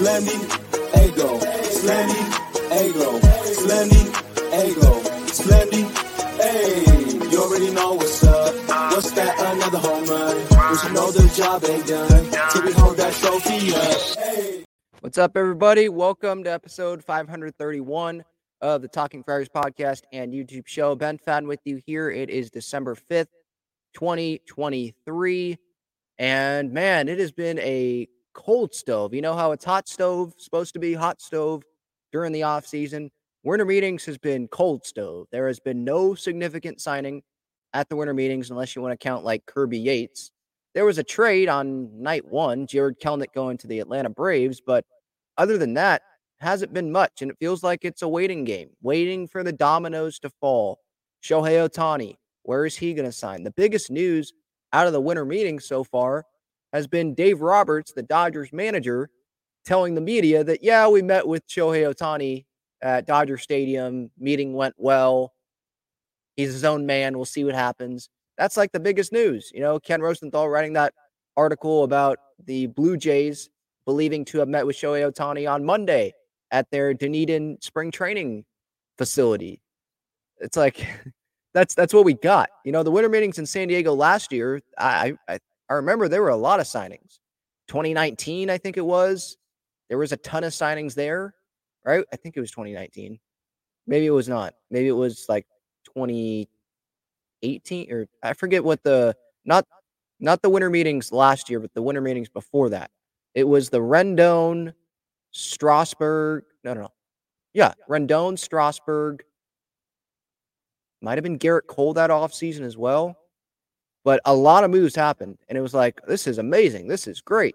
Slammy, ego, slammy, ego, slammy, ego, slammy, hey. You already know what's up. What's that? Another home run. But you know the job ain't done till we hold that trophy up. Hey. What's up, everybody? Welcome to episode 531 of the Talking Friars podcast and YouTube show. Ben Fadden with you here. It is December 5th, 2023. And man, it has been a cold stove. You know how it's hot stove, supposed to be hot stove during the offseason. Winter meetings has been cold stove. There has been no significant signing at the winter meetings unless you want to count like Kirby Yates. There was a trade on night one, Jarred Kelenic going to the Atlanta Braves, but other than that, hasn't been much, and it feels like it's a waiting game, waiting for the dominoes to fall. Shohei Ohtani, where is he going to sign? The biggest news out of the winter meeting so far has been Dave Roberts, the Dodgers manager, telling the media that, yeah, we met with Shohei Ohtani at Dodger Stadium. Meeting went well. He's his own man. We'll see what happens. That's like the biggest news. You know, Ken Rosenthal writing that article about the Blue Jays believing to have met with Shohei Ohtani on Monday at their Dunedin spring training facility. It's like, that's what we got. You know, the winter meetings in San Diego last year, I remember there were a lot of signings. 2019, I think it was. There was a ton of signings there, right? I think it was 2019. Maybe it was not. Maybe it was like 2018, or I forget what the, not the winter meetings last year, but the winter meetings before that. It was the Rendon, Strasburg. No. Yeah, Rendon, Strasburg. Might have been Garrett Cole that offseason as well. But a lot of moves happened, and it was like, this is amazing. This is great.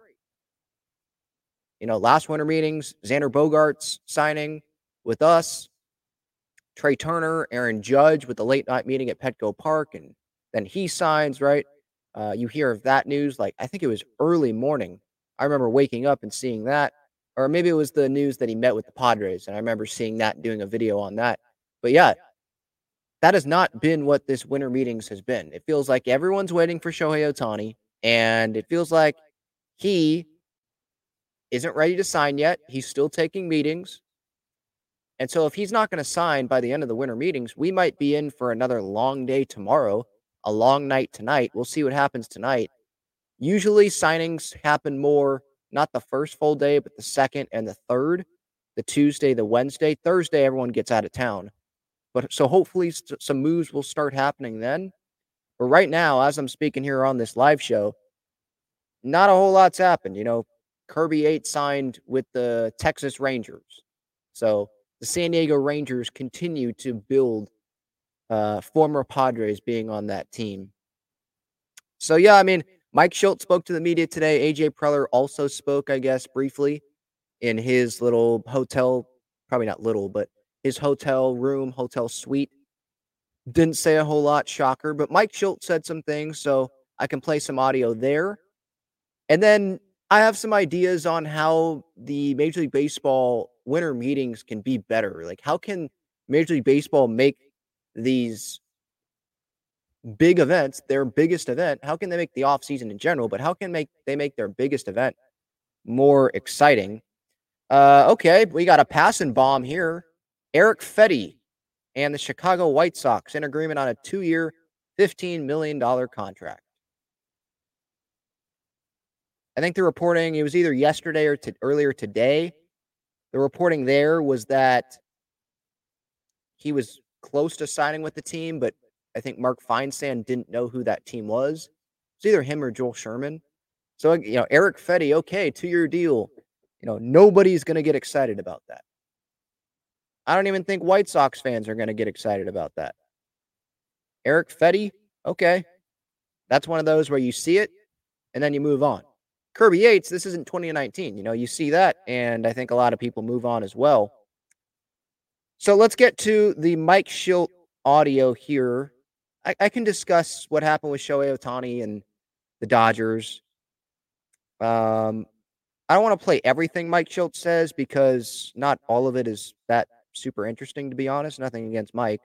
You know, last winter meetings, Xander Bogaerts signing with us. Trey Turner, Aaron Judge with the late night meeting at Petco Park, and then he signs, right? You hear of that news, like I think it was early morning. I remember waking up and seeing that, or maybe it was the news that he met with the Padres, and I remember seeing that and doing a video on that. But yeah, that has not been what this winter meetings has been. It feels like everyone's waiting for Shohei Ohtani, and it feels like he isn't ready to sign yet. He's still taking meetings. And so if he's not going to sign by the end of the winter meetings, we might be in for another long day tomorrow, a long night tonight. We'll see what happens tonight. Usually signings happen more, not the first full day, but the second and the third, the Tuesday, the Wednesday, Thursday, everyone gets out of town. But so hopefully some moves will start happening then. But right now, as I'm speaking here on this live show, not a whole lot's happened. You know, Kirby Yates signed with the Texas Rangers. So the San Diego Rangers continue to build former Padres being on that team. So, yeah, I mean, Mike Shildt spoke to the media today. A.J. Preller also spoke, I guess, briefly in his little hotel, probably not little, but his hotel room, hotel suite. Didn't say a whole lot, shocker, but Mike Shildt said some things, so I can play some audio there. And then I have some ideas on how the Major League Baseball winter meetings can be better. Like, how can Major League Baseball make these big events their biggest event? How can they make the offseason in general, but how can they make their biggest event more exciting? Okay, we got a passing bomb here. Eric Fetty and the Chicago White Sox in agreement on a 2-year, $15 million contract. I think the reporting, it was either yesterday or earlier today, the reporting there was that he was close to signing with the team, but I think Mark Feinsand didn't know who that team was. It's either him or Joel Sherman. So, you know, Eric Fetty, okay, 2-year deal. You know, nobody's going to get excited about that. I don't even think White Sox fans are going to get excited about that. Eric Fetty, okay. That's one of those where you see it, and then you move on. Kirby Yates, this isn't 2019. You know, you see that, and I think a lot of people move on as well. So let's get to the Mike Shildt audio here. I can discuss what happened with Shohei Ohtani and the Dodgers. I don't want to play everything Mike Shildt says because not all of it is that super interesting, to be honest. Nothing against Mike.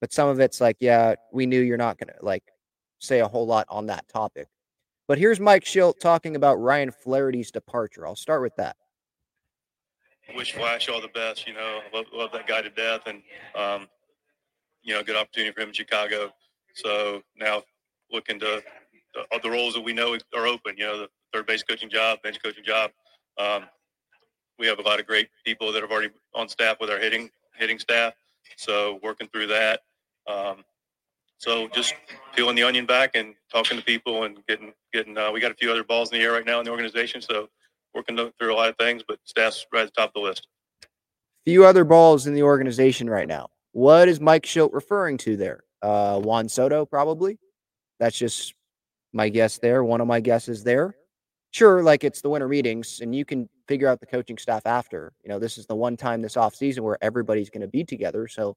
But some of it's like, yeah, we knew you're not going to, like, say a whole lot on that topic. But here's Mike Shildt talking about Ryan Flaherty's departure. I'll start with that. Wish Flash all the best. You know, love that guy to death, and you know, good opportunity for him in Chicago. So now looking to the roles that we know are open. You know, the third base coaching job, bench coaching job. We have a lot of great people that have already on staff with our hitting staff. So working through that. So just peeling the onion back and talking to people and getting. We got a few other balls in the air right now in the organization. So working through a lot of things, but staff's right at the top of the list. Few other balls in the organization right now. What is Mike Shildt referring to there? Juan Soto, probably. That's just my guess there. One of my guesses there. Sure, like it's the winter meetings, and you can figure out the coaching staff after. You know, this is the one time this offseason where everybody's going to be together. So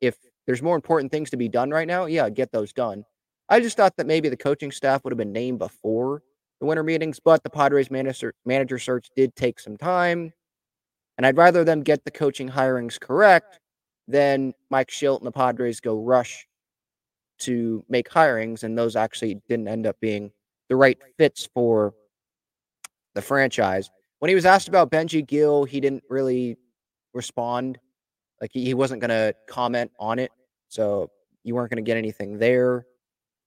if there's more important things to be done right now, yeah, get those done. I just thought that maybe the coaching staff would have been named before the winter meetings, but the Padres manager search did take some time, and I'd rather them get the coaching hirings correct than Mike Shildt and the Padres go rush to make hirings, and those actually didn't end up being the right fits for the franchise. When he was asked about Benji Gill, he didn't really respond. Like he wasn't going to comment on it, so you weren't going to get anything there.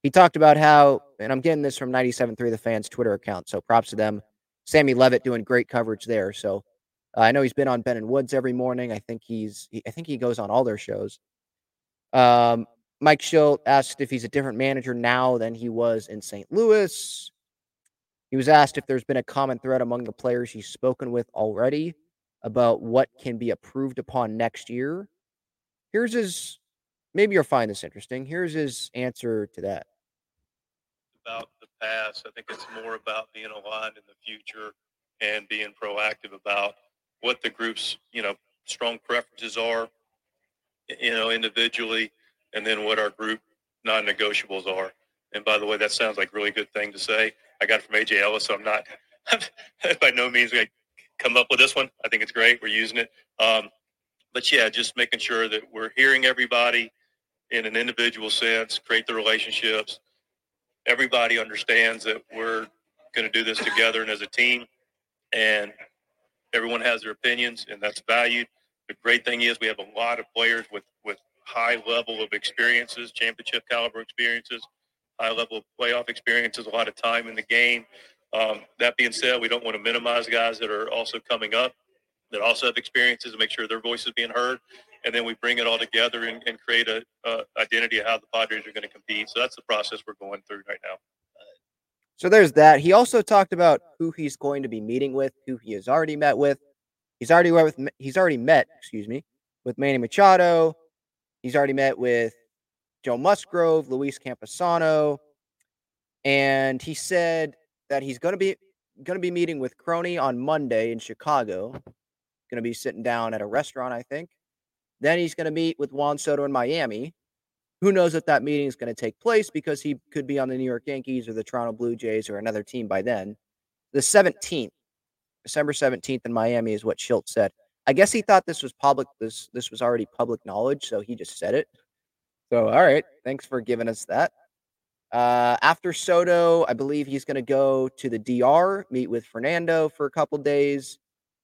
He talked about how, and I'm getting this from 97.3 The Fan's Twitter account, so props to them. Sammy Levitt doing great coverage there. So I know he's been on Ben and Woods every morning. I think he goes on all their shows. Mike Shildt asked if he's a different manager now than he was in St. Louis. He was asked if there's been a common thread among the players he's spoken with already about what can be approved upon next year. Here's his. Maybe you'll find this interesting. Here's his answer to that. About the past, I think it's more about being aligned in the future and being proactive about what the group's, you know, strong preferences are, you know, individually, and then what our group non-negotiables are. And by the way, that sounds like a really good thing to say. I got it from AJ Ellis, so I'm not by no means going to come up with this one. I think it's great. We're using it. But yeah, just making sure that we're hearing everybody in an individual sense, create the relationships. Everybody understands that we're going to do this together and as a team, and everyone has their opinions, and that's valued. The great thing is we have a lot of players with high level of experiences, championship caliber experiences, high level of playoff experiences, a lot of time in the game. That being said, we don't want to minimize guys that are also coming up that also have experiences and make sure their voice is being heard. And then we bring it all together and create a identity of how the Padres are going to compete. So that's the process we're going through right now. So there's that. He also talked about who he's going to be meeting with, who he has already met with. He's already met with Manny Machado. He's already met with Joe Musgrove, Luis Camposano. And he said that he's going to be meeting with Crony on Monday in Chicago. Going to be sitting down at a restaurant, I think. Then he's going to meet with Juan Soto in Miami. Who knows if that meeting is going to take place, because he could be on the New York Yankees or the Toronto Blue Jays or another team by then. The 17th, December 17th in Miami is what Shildt said. I guess he thought this was public. This was already public knowledge, so he just said it. So, all right, thanks for giving us that. After Soto, I believe he's going to go to the DR, meet with Fernando for a couple days,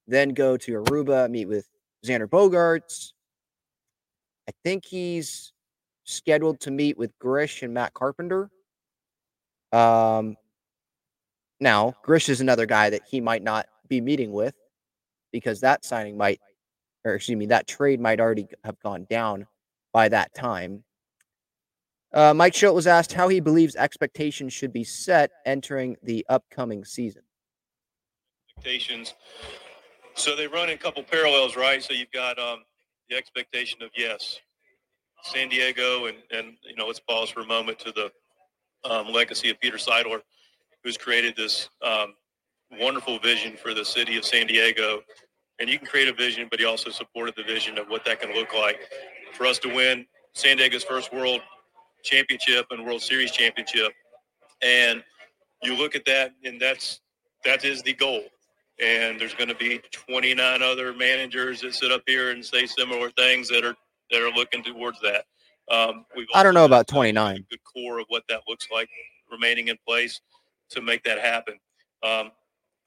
then go to Aruba, meet with Xander Bogaerts. I think he's scheduled to meet with Grish and Matt Carpenter. Now, Grish is another guy that he might not be meeting with because that trade might already have gone down by that time. Mike Shildt was asked how he believes expectations should be set entering the upcoming season. Expectations. So they run in a couple parallels, right? So you've got the expectation of, yes, San Diego, and you know, let's pause for a moment to the legacy of Peter Seidler, who's created this wonderful vision for the city of San Diego. And you can create a vision, but he also supported the vision of what that can look like. For us to win San Diego's first World Championship and World Series championship, and you look at that, and that is the goal. And there's going to be 29 other managers that sit up here and say similar things that are looking towards that. I don't know about 29. Good core of what that looks like remaining in place. to make that happen.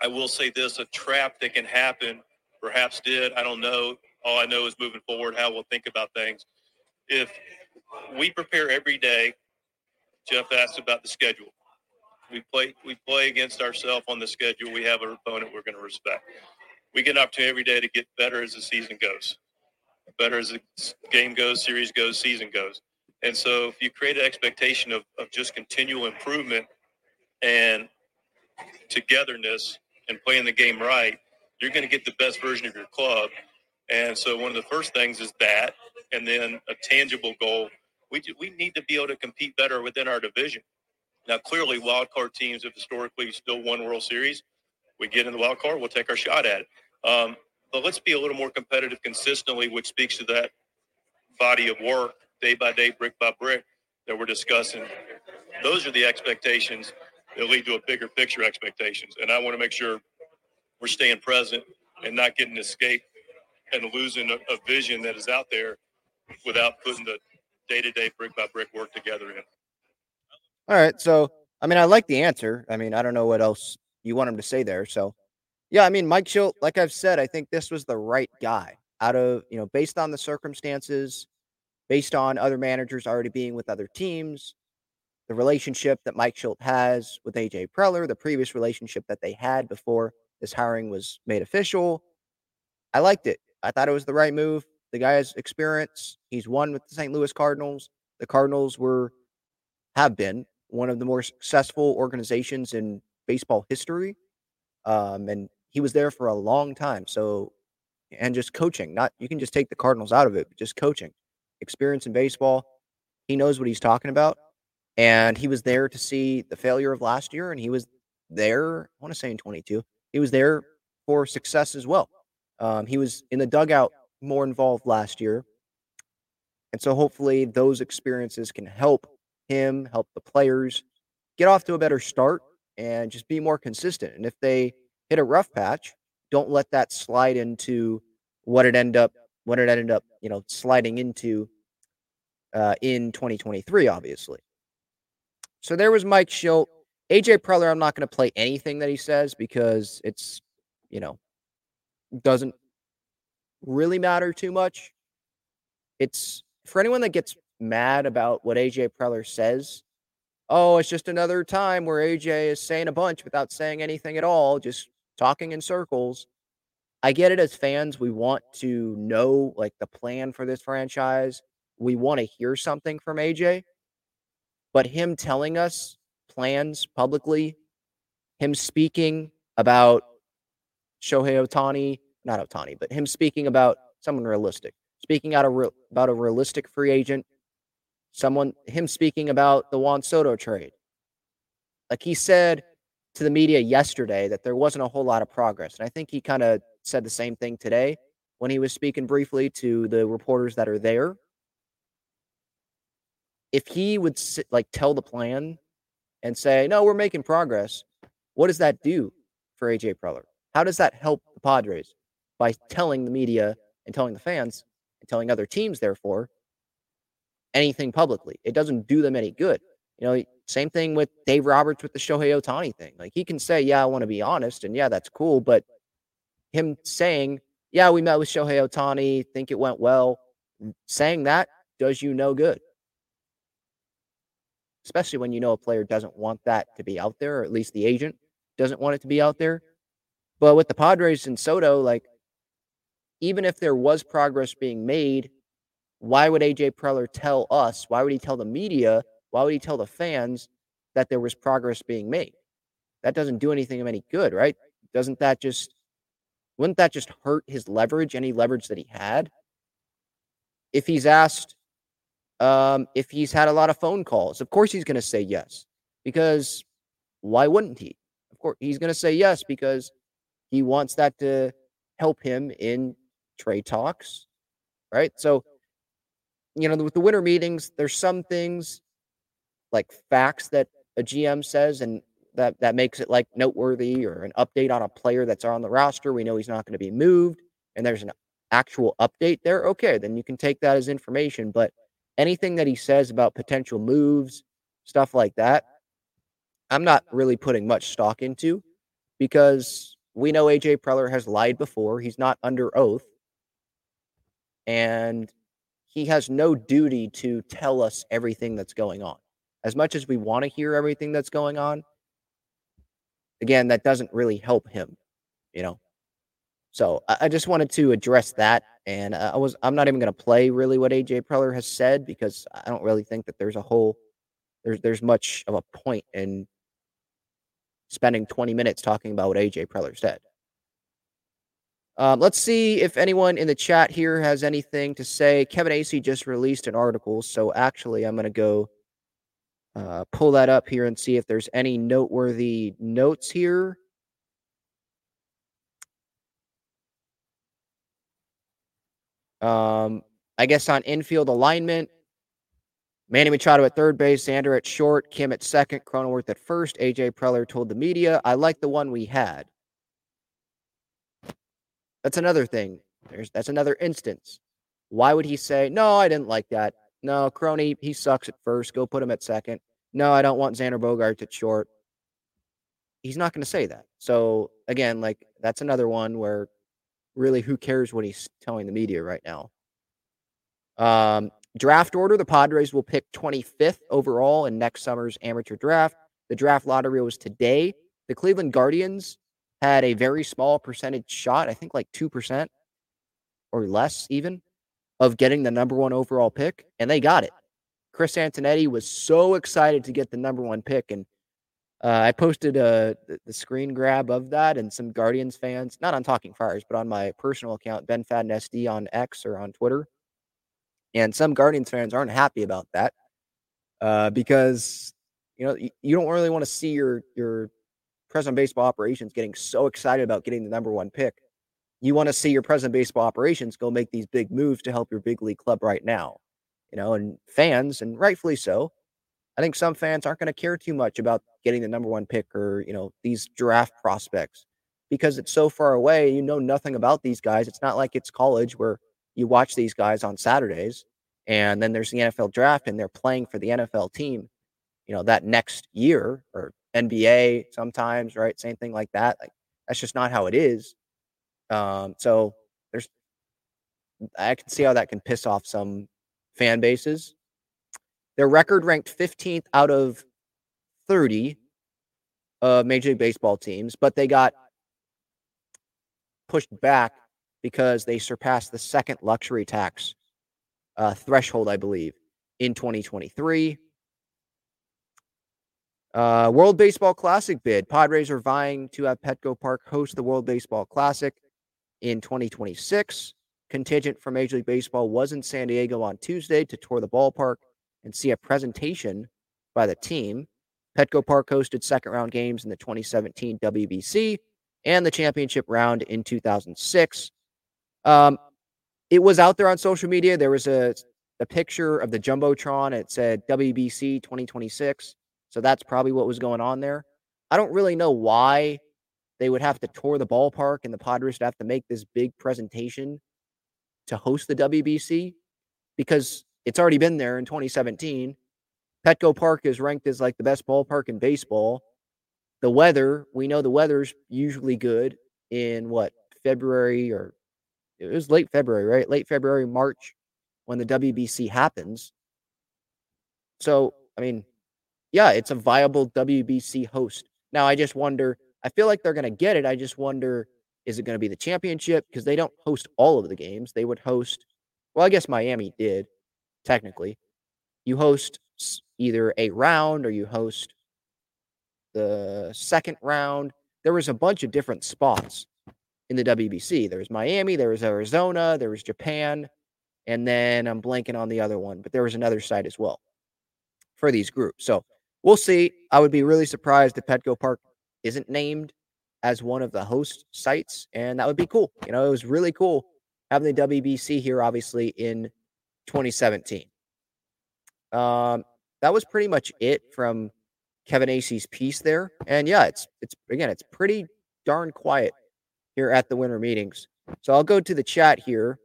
I will say this, a trap that can happen, perhaps did, I don't know. All I know is moving forward, how we'll think about things. If we prepare every day, Jeff asked about the schedule. We play against ourselves on the schedule. We have an opponent we're going to respect. We get an opportunity every day to get better as the season goes, better as the game goes, series goes, season goes. And so if you create an expectation of just continual improvement and togetherness and playing the game right, you're going to get the best version of your club. And so one of the first things is that, and then a tangible goal. We need to be able to compete better within our division. Now, clearly, wildcard teams have historically still won World Series. We get in the wild card, we'll take our shot at it. But let's be a little more competitive consistently, which speaks to that body of work, day by day, brick by brick, that we're discussing. Those are the expectations that lead to a bigger picture expectations. And I want to make sure we're staying present and not getting escaped and losing a vision that is out there without putting the day-to-day, brick-by-brick work together in. All right. So, I mean, I like the answer. I mean, I don't know what else you want him to say there. So, yeah, I mean, Mike Shildt, like I've said, I think this was the right guy out of, you know, based on the circumstances, based on other managers already being with other teams, the relationship that Mike Shildt has with A.J. Preller, the previous relationship that they had before this hiring was made official. I liked it. I thought it was the right move. The guy has experience. He's won with the St. Louis Cardinals. The Cardinals have been one of the more successful organizations in baseball history. And he was there for a long time. So, and just coaching, not, you can just take the Cardinals out of it, but just coaching, experience in baseball. He knows what he's talking about. And he was there to see the failure of last year. And he was there, I want to say in 22, he was there for success as well. He was in the dugout more involved last year. And so hopefully those experiences can help him, help the players get off to a better start and just be more consistent. And if they hit a rough patch, don't let that slide into what it ended up, you know, sliding into in 2023, obviously. So there was Mike Shildt. A.J. Preller, I'm not going to play anything that he says because it's, you know, doesn't really matter too much. It's for anyone that gets mad about what A.J. Preller says. Oh, it's just another time where A.J. is saying a bunch without saying anything at all, just talking in circles. I get it. As fans, we want to know like the plan for this franchise. We want to hear something from A.J., but him telling us plans publicly, him speaking about him speaking about someone realistic, speaking out about a realistic free agent, him speaking about the Juan Soto trade. Like he said to the media yesterday that there wasn't a whole lot of progress. And I think he kind of said the same thing today when he was speaking briefly to the reporters that are there. If he would tell the plan and say, no, we're making progress, what does that do for A.J. Preller? How does that help the Padres? By telling the media and telling the fans and telling other teams, therefore, anything publicly. It doesn't do them any good. You know, same thing with Dave Roberts with the Shohei Ohtani thing. Like, he can say, yeah, I want to be honest, and yeah, that's cool, but him saying, yeah, we met with Shohei Ohtani, think it went well, saying that does you no good. Especially when you know a player doesn't want that to be out there, or at least the agent doesn't want it to be out there. But with the Padres and Soto, like, even if there was progress being made, why would A.J. Preller tell us? Why would he tell the media? Why would he tell the fans that there was progress being made? That doesn't do anything of any good, right? Wouldn't that just hurt his leverage, any leverage that he had? If he's asked if he's had a lot of phone calls, of course he's going to say yes, because why wouldn't he? Of course he's going to say yes because he wants that to help him in trade talks, right? So, you know, with the winter meetings, there's some things like facts that a GM says and that makes it like noteworthy, or an update on a player that's on the roster. We know he's not going to be moved and there's an actual update there. Okay, then you can take that as information. But anything that he says about potential moves, stuff like that, I'm not really putting much stock into, because we know A.J. Preller has lied before. He's not under oath. And he has no duty to tell us everything that's going on. As much as we want to hear everything that's going on, again, that doesn't really help him, you know. So I just wanted to address that. And I'm not even going to play really what A.J. Preller has said, because I don't really think that there's much of a point in spending 20 minutes talking about what A.J. Preller said. Let's see if anyone in the chat here has anything to say. Kevin Acee just released an article, so actually I'm going to go pull that up here and see if there's any noteworthy notes here. I guess on infield alignment, Manny Machado at third base, Xander at short, Kim at second, Cronenworth at first. A.J. Preller told the media, "I like the one we had." That's another thing. That's another instance. Why would he say, "No, I didn't like that. No, Crony, he sucks at first. Go put him at second. No, I don't want Xander Bogaerts at short." He's not going to say that. So, again, like, that's another one where really who cares what he's telling the media right now. Draft order, the Padres will pick 25th overall in next summer's amateur draft. The draft lottery was today. The Cleveland Guardians had a very small percentage shot, I think like 2% or less even, of getting the number one overall pick, and they got it. Chris Antonetti was so excited to get the number one pick, and I posted the screen grab of that, and some Guardians fans, not on Talking Friars, but on my personal account, Ben Fadden SD on X or on Twitter, and some Guardians fans aren't happy about that because, you know, you don't really want to see your President Baseball Operations getting so excited about getting the number one pick. You want to see your President Baseball Operations go make these big moves to help your big league club right now, you know, and fans, and rightfully so. I think some fans aren't going to care too much about getting the number one pick or, you know, these draft prospects because it's so far away. You know nothing about these guys. It's not like it's college where you watch these guys on Saturdays and then there's the NFL draft and they're playing for the NFL team, you know, that next year, or NBA sometimes, right? Same thing like that. Like, that's just not how it is. So I can see how that can piss off some fan bases. Their record ranked 15th out of 30 Major League Baseball teams, but they got pushed back because they surpassed the second luxury tax threshold, I believe, in 2023. World Baseball Classic bid. Padres are vying to have Petco Park host the World Baseball Classic in 2026. Contingent from Major League Baseball was in San Diego on Tuesday to tour the ballpark and see a presentation by the team. Petco Park hosted second-round games in the 2017 WBC and the championship round in 2006. It was out there on social media. There was a picture of the Jumbotron. It said WBC 2026. So that's probably what was going on there. I don't really know why they would have to tour the ballpark and the Padres would have to make this big presentation to host the WBC, because it's already been there in 2017. Petco Park is ranked as like the best ballpark in baseball. The weather, we know the weather's usually good in February, or it was late February, right? Late February, March, when the WBC happens. So, I mean, yeah, it's a viable WBC host. Now, I just wonder, I feel like they're going to get it. I just wonder, is it going to be the championship? Because they don't host all of the games. They would host, well, I guess Miami did, technically. You host either a round or you host the second round. There was a bunch of different spots in the WBC. There was Miami, there was Arizona, there was Japan, and then I'm blanking on the other one, but there was another site as well for these groups. So, we'll see. I would be really surprised if Petco Park isn't named as one of the host sites, and that would be cool. You know, it was really cool having the WBC here, obviously, in 2017. That was pretty much it from Kevin Acee's piece there. And, yeah, it's pretty darn quiet here at the winter meetings. So I'll go to the chat here.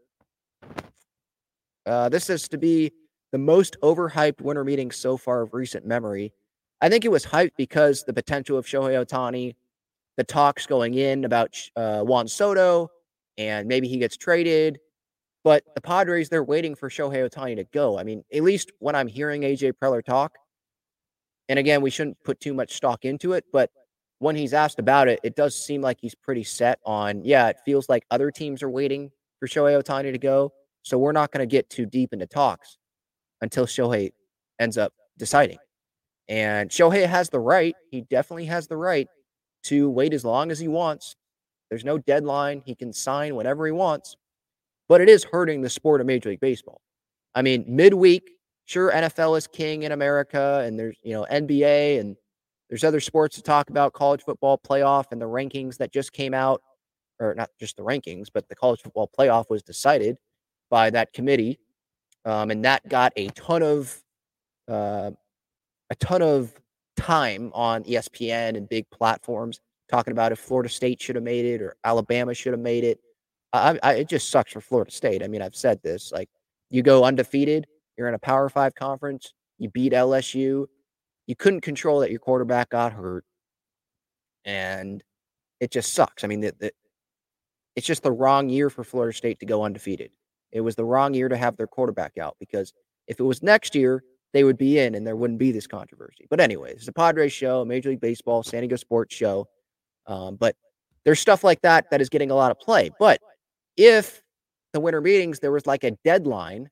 This is to be the most overhyped winter meeting so far of recent memory. I think it was hyped because the potential of Shohei Ohtani, the talks going in about Juan Soto, and maybe he gets traded. But the Padres, they're waiting for Shohei Ohtani to go. I mean, at least when I'm hearing A.J. Preller talk, and again, we shouldn't put too much stock into it, but when he's asked about it, it does seem like he's pretty set on, yeah, it feels like other teams are waiting for Shohei Ohtani to go, so we're not going to get too deep into talks until Shohei ends up deciding. And Shohei has the right, he definitely has the right to wait as long as he wants. There's no deadline. He can sign whenever he wants, but it is hurting the sport of Major League Baseball. I mean, midweek, sure, NFL is king in America, and there's, you know, NBA, and there's other sports to talk about, college football playoff and the rankings that just came out, or not just the rankings, but the college football playoff was decided by that committee, and that got a ton of time on ESPN and big platforms talking about if Florida State should have made it or Alabama should have made it. It just sucks for Florida State. I mean, I've said this, like, you go undefeated, you're in a Power 5 conference, you beat LSU, you couldn't control that your quarterback got hurt, and it just sucks. I mean, it's just the wrong year for Florida State to go undefeated. It was the wrong year to have their quarterback out, because if it was next year, they would be in and there wouldn't be this controversy. But anyways, it's the Padres show, Major League Baseball, San Diego Sports show. But there's stuff like that that is getting a lot of play. But if the winter meetings, there was like a deadline,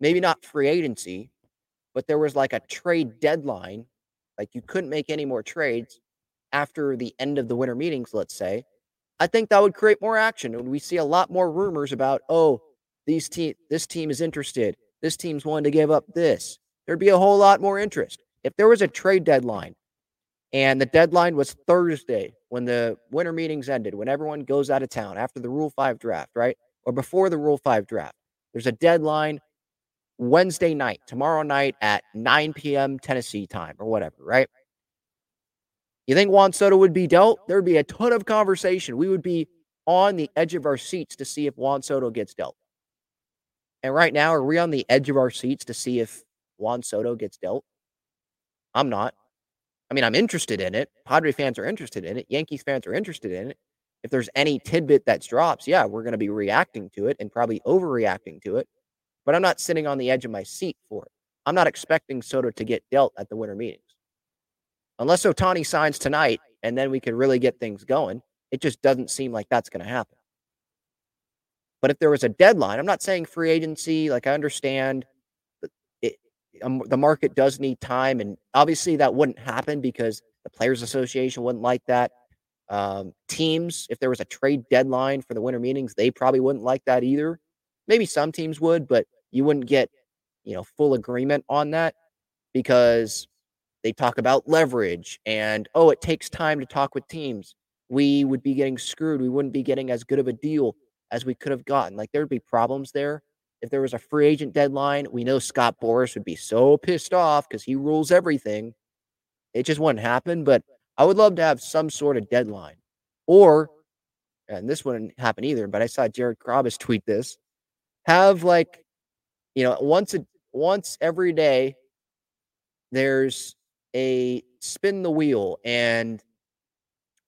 maybe not free agency, but there was like a trade deadline, like you couldn't make any more trades after the end of the winter meetings, let's say, I think that would create more action. And we see a lot more rumors about, oh, this team is interested. This team's willing to give up this. There'd be a whole lot more interest. If there was a trade deadline and the deadline was Thursday when the winter meetings ended, when everyone goes out of town after the Rule 5 draft, right? Or before the Rule 5 draft, there's a deadline Wednesday night, tomorrow night at 9 p.m. Tennessee time or whatever, right? You think Juan Soto would be dealt? There'd be a ton of conversation. We would be on the edge of our seats to see if Juan Soto gets dealt. And right now, are we on the edge of our seats to see if Juan Soto gets dealt? I'm not. I mean, I'm interested in it. Padre fans are interested in it. Yankees fans are interested in it. If there's any tidbit that drops, yeah, we're going to be reacting to it and probably overreacting to it. But I'm not sitting on the edge of my seat for it. I'm not expecting Soto to get dealt at the winter meetings. Unless Ohtani signs tonight, and then we could really get things going. It just doesn't seem like that's going to happen. But if there was a deadline, I'm not saying free agency, like I understand the market does need time, and obviously that wouldn't happen because the Players Association wouldn't like that. Teams, if there was a trade deadline for the winter meetings, they probably wouldn't like that either. Maybe some teams would, but you wouldn't get, you know, full agreement on that because they talk about leverage and, oh, it takes time to talk with teams. We would be getting screwed. We wouldn't be getting as good of a deal as we could have gotten. Like, there'd be problems there. If there was a free agent deadline, we know Scott Boras would be so pissed off because he rules everything. It just wouldn't happen, but I would love to have some sort of deadline. Or, and this wouldn't happen either, but I saw Jared Krabas tweet this, have like, you know, once every day, there's a spin the wheel, and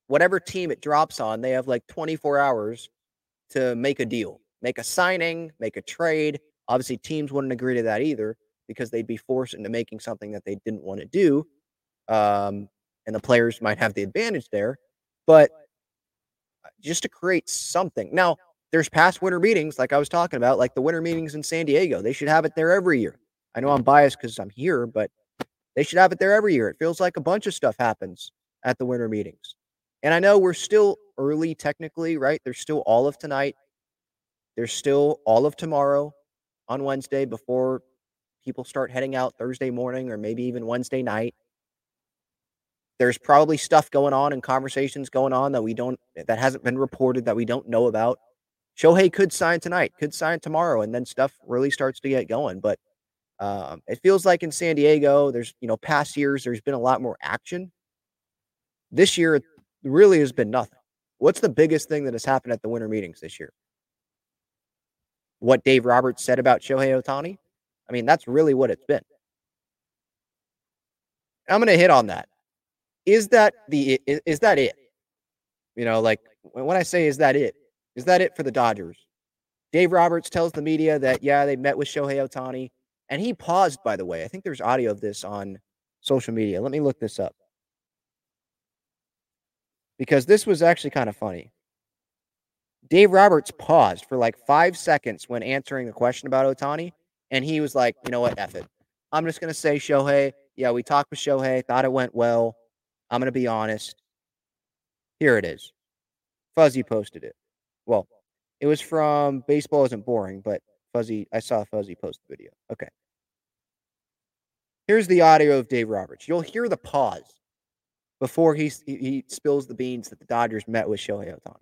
whatever team it drops on, they have like 24 hours to make a deal. Make a signing, make a trade. Obviously, teams wouldn't agree to that either because they'd be forced into making something that they didn't want to do. And the players might have the advantage there. But just to create something. Now, there's past winter meetings, like I was talking about, like the winter meetings in San Diego. They should have it there every year. I know I'm biased because I'm here, but they should have it there every year. It feels like a bunch of stuff happens at the winter meetings. And I know we're still early technically, right? There's still all of tonight. There's still all of tomorrow on Wednesday before people start heading out Thursday morning or maybe even Wednesday night. There's probably stuff going on and conversations going on that hasn't been reported that we don't know about. Shohei could sign tonight, could sign tomorrow, and then stuff really starts to get going. But it feels like in San Diego, there's, you know, past years, there's been a lot more action. This year, it really has been nothing. What's the biggest thing that has happened at the winter meetings this year? What Dave Roberts said about Shohei Ohtani? I mean, that's really what it's been. I'm going to hit on that. Is that it? You know, like when I say, is that it for the Dodgers? Dave Roberts tells the media that, yeah, they met with Shohei Ohtani, and he paused, by the way. I think there's audio of this on social media. Let me look this up, because this was actually kind of funny. Dave Roberts paused for like 5 seconds when answering a question about Ohtani, and he was like, you know what, F it. I'm just going to say Shohei. Yeah, we talked with Shohei. Thought it went well. I'm going to be honest. Here it is. Fuzzy posted it. Well, it was from Baseball Isn't Boring, but Fuzzy, I saw Fuzzy post the video. Okay. Here's the audio of Dave Roberts. You'll hear the pause before he spills the beans that the Dodgers met with Shohei Ohtani.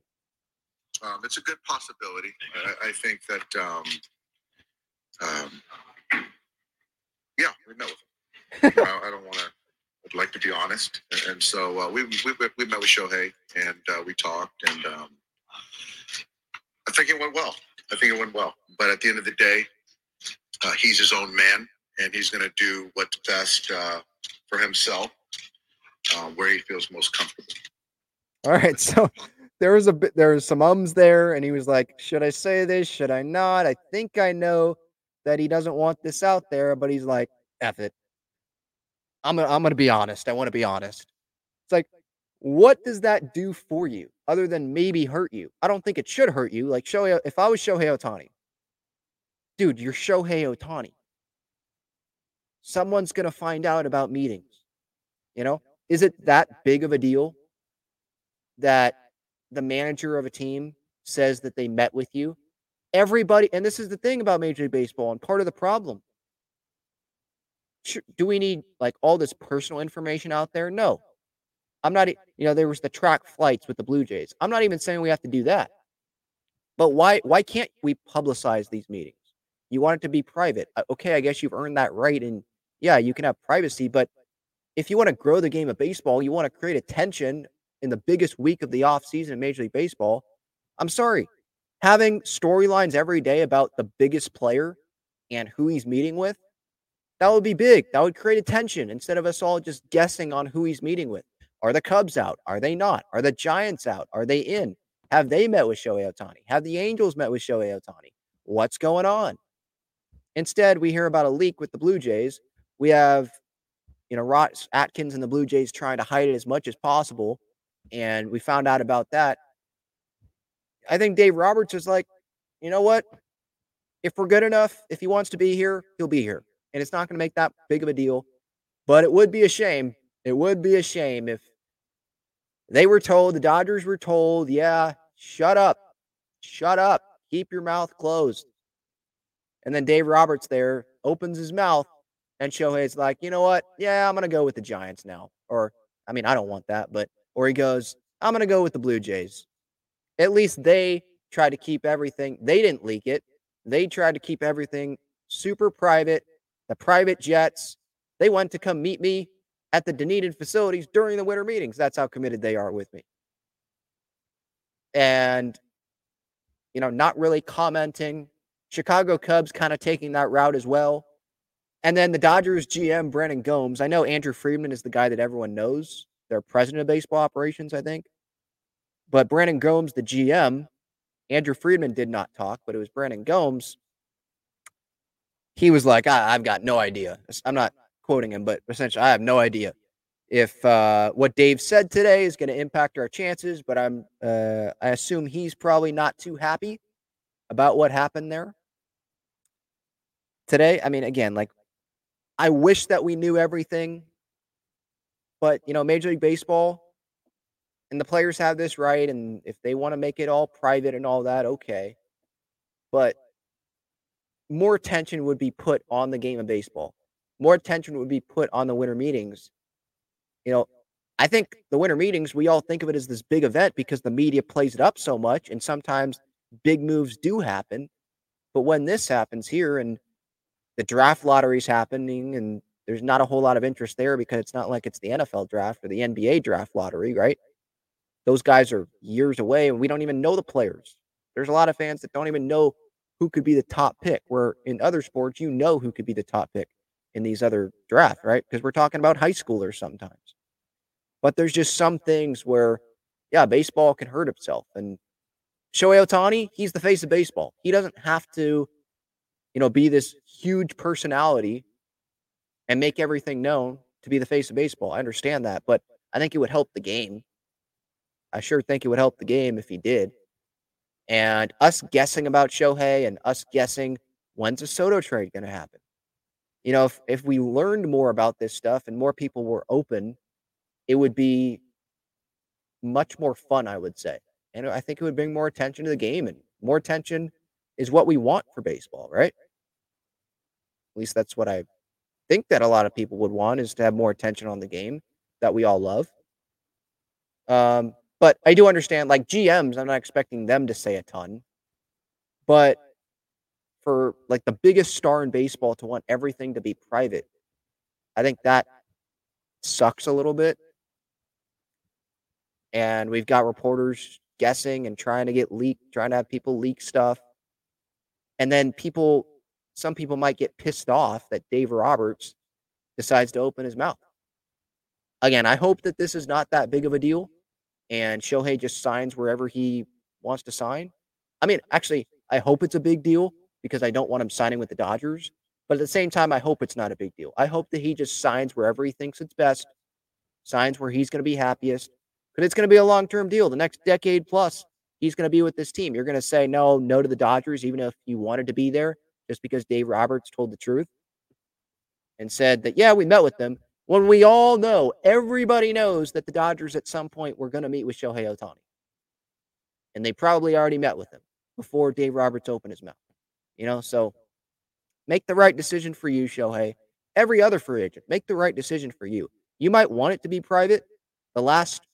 It's a good possibility. I think that, yeah, we met with him. I don't want to, I'd like to be honest. And so we met with Shohei, and we talked, and I think it went well. But at the end of the day, he's his own man, and he's going to do what's best for himself, where he feels most comfortable. All right, so there was some ums there, and he was like, should I say this? Should I not? I think I know that he doesn't want this out there, but he's like, F it. I'm gonna be honest. I want to be honest. It's like, what does that do for you other than maybe hurt you? I don't think it should hurt you. Like, Shohei, if I was Shohei Ohtani, dude, you're Shohei Ohtani. Someone's going to find out about meetings. You know, is it that big of a deal that the manager of a team says that they met with you? Everybody, and this is the thing about Major League Baseball and part of the problem. Do we need like all this personal information out there? No. I'm not, you know, there was the track flights with the Blue Jays. I'm not even saying we have to do that. But why can't we publicize these meetings? You want it to be private. Okay, I guess you've earned that right. And yeah, you can have privacy. But if you want to grow the game of baseball, you want to create attention in the biggest week of the offseason in Major League Baseball. I'm sorry. Having storylines every day about the biggest player and who he's meeting with, that would be big. That would create attention instead of us all just guessing on who he's meeting with. Are the Cubs out? Are they not? Are the Giants out? Are they in? Have they met with Shohei Ohtani? Have the Angels met with Shohei Ohtani? What's going on? Instead, we hear about a leak with the Blue Jays. We have, you know, Ross Atkins and the Blue Jays trying to hide it as much as possible, and we found out about that. I think Dave Roberts is like, you know what? If we're good enough, if he wants to be here, he'll be here. And it's not going to make that big of a deal, but it would be a shame. It would be a shame if they were told, the Dodgers were told, yeah, shut up, keep your mouth closed. And then Dave Roberts there opens his mouth, and Shohei's like, you know what? Yeah, I'm going to go with the Giants now. Or, I mean, I don't want that, but, or he goes, I'm going to go with the Blue Jays. At least they tried to keep everything. They didn't leak it. They tried to keep everything super private. The private jets, they went to come meet me at the Dunedin facilities during the winter meetings. That's how committed they are with me. And, you know, not really commenting. Chicago Cubs kind of taking that route as well. And then the Dodgers GM, Brennan Gomes. I know Andrew Friedman is the guy that everyone knows. They're president of baseball operations, I think. But Brennan Gomes, the GM, Andrew Friedman did not talk, but it was Brennan Gomes. He was like, I've got no idea. I'm not quoting him, but essentially, I have no idea if what Dave said today is going to impact our chances, but I assume he's probably not too happy about what happened there today. I mean, again, like, I wish that we knew everything, but, you know, Major League Baseball and the players have this right, and if they want to make it all private and all that, okay. But more attention would be put on the game of baseball. More attention would be put on the winter meetings. You know, I think the winter meetings, we all think of it as this big event because the media plays it up so much, and sometimes big moves do happen. But when this happens here and the draft lottery's happening and there's not a whole lot of interest there because it's not like it's the NFL draft or the NBA draft lottery, right? Those guys are years away, and we don't even know the players. There's a lot of fans that don't even know who could be the top pick, where in other sports, you know who could be the top pick. in these other drafts, right? Because we're talking about high schoolers sometimes. But there's just some things where, yeah, baseball can hurt itself. And Shohei Ohtani, he's the face of baseball. He doesn't have to, you know, be this huge personality and make everything known to be the face of baseball. I understand that, but I think it would help the game. I sure think it would help the game if he did. And us guessing about Shohei and us guessing when's a Soto trade going to happen. You know, if we learned more about this stuff and more people were open, it would be much more fun, I would say. And I think it would bring more attention to the game, and more attention is what we want for baseball, right? At least that's what I think that a lot of people would want, is to have more attention on the game that we all love. But I do understand, like GMs, I'm not expecting them to say a ton, but for like the biggest star in baseball to want everything to be private, I think that sucks a little bit. And we've got reporters guessing and trying to have people leak stuff. And then some people might get pissed off that Dave Roberts decides to open his mouth. Again, I hope that this is not that big of a deal and Shohei just signs wherever he wants to sign. I mean, actually, I hope it's a big deal because I don't want him signing with the Dodgers. But at the same time, I hope it's not a big deal. I hope that he just signs wherever he thinks it's best, signs where he's going to be happiest. But it's going to be a long-term deal. The next decade plus, he's going to be with this team. You're going to say no to the Dodgers, even if you wanted to be there, just because Dave Roberts told the truth and said that, yeah, we met with them. When we all know, everybody knows that the Dodgers at some point were going to meet with Shohei Ohtani. And they probably already met with him before Dave Roberts opened his mouth. You know, so make the right decision for you, Shohei. Every other free agent, make the right decision for you. You might want it to be private.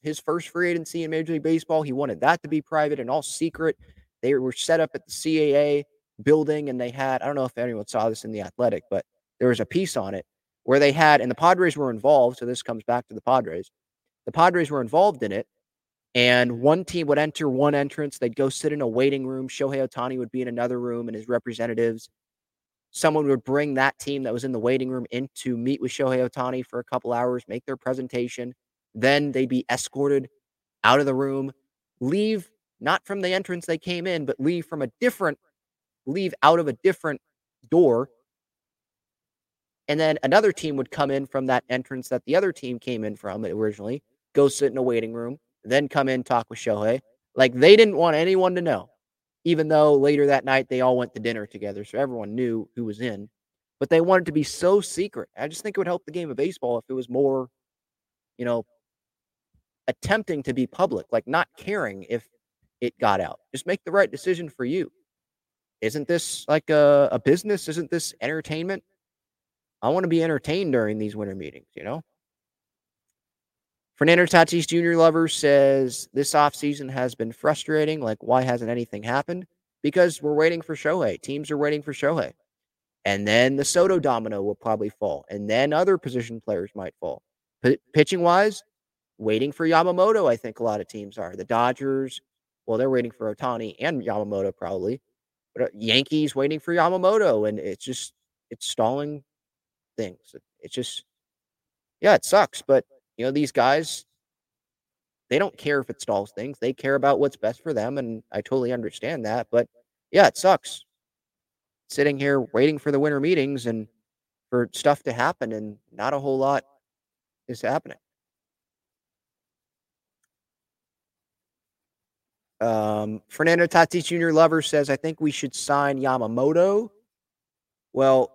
His first free agency in Major League Baseball, he wanted that to be private and all secret. They were set up at the CAA building, and they had, I don't know if anyone saw this in The Athletic, but there was a piece on it where they had, and the Padres were involved, so this comes back to the Padres. The Padres were involved in it, and one team would enter one entrance. They'd go sit in a waiting room. Shohei Ohtani would be in another room and his representatives. Someone would bring that team that was in the waiting room in to meet with Shohei Ohtani for a couple hours, make their presentation. Then they'd be escorted out of the room, leave not from the entrance they came in, but leave out of a different door. And then another team would come in from that entrance that the other team came in from originally, go sit in a waiting room, then come in, talk with Shohei. Like, they didn't want anyone to know, even though later that night they all went to dinner together, so everyone knew who was in. But they wanted to be so secret. I just think it would help the game of baseball if it was more, you know, attempting to be public, like not caring if it got out. Just make the right decision for you. Isn't this like a business? Isn't this entertainment? I want to be entertained during these winter meetings, you know? Fernando Tatis Jr. lover says, this offseason has been frustrating. Like, why hasn't anything happened? Because we're waiting for Shohei. Teams are waiting for Shohei. And then the Soto domino will probably fall. And then other position players might fall. Pitching-wise, waiting for Yamamoto, I think a lot of teams are. The Dodgers, well, they're waiting for Ohtani and Yamamoto probably. But Yankees waiting for Yamamoto, and it's stalling things. It's just, yeah, it sucks. But, you know, these guys, they don't care if it stalls things. They care about what's best for them, and I totally understand that. But, yeah, it sucks sitting here waiting for the winter meetings and for stuff to happen, and not a whole lot is happening. Fernando Tatis Jr. lover says, I think we should sign Yamamoto. Well,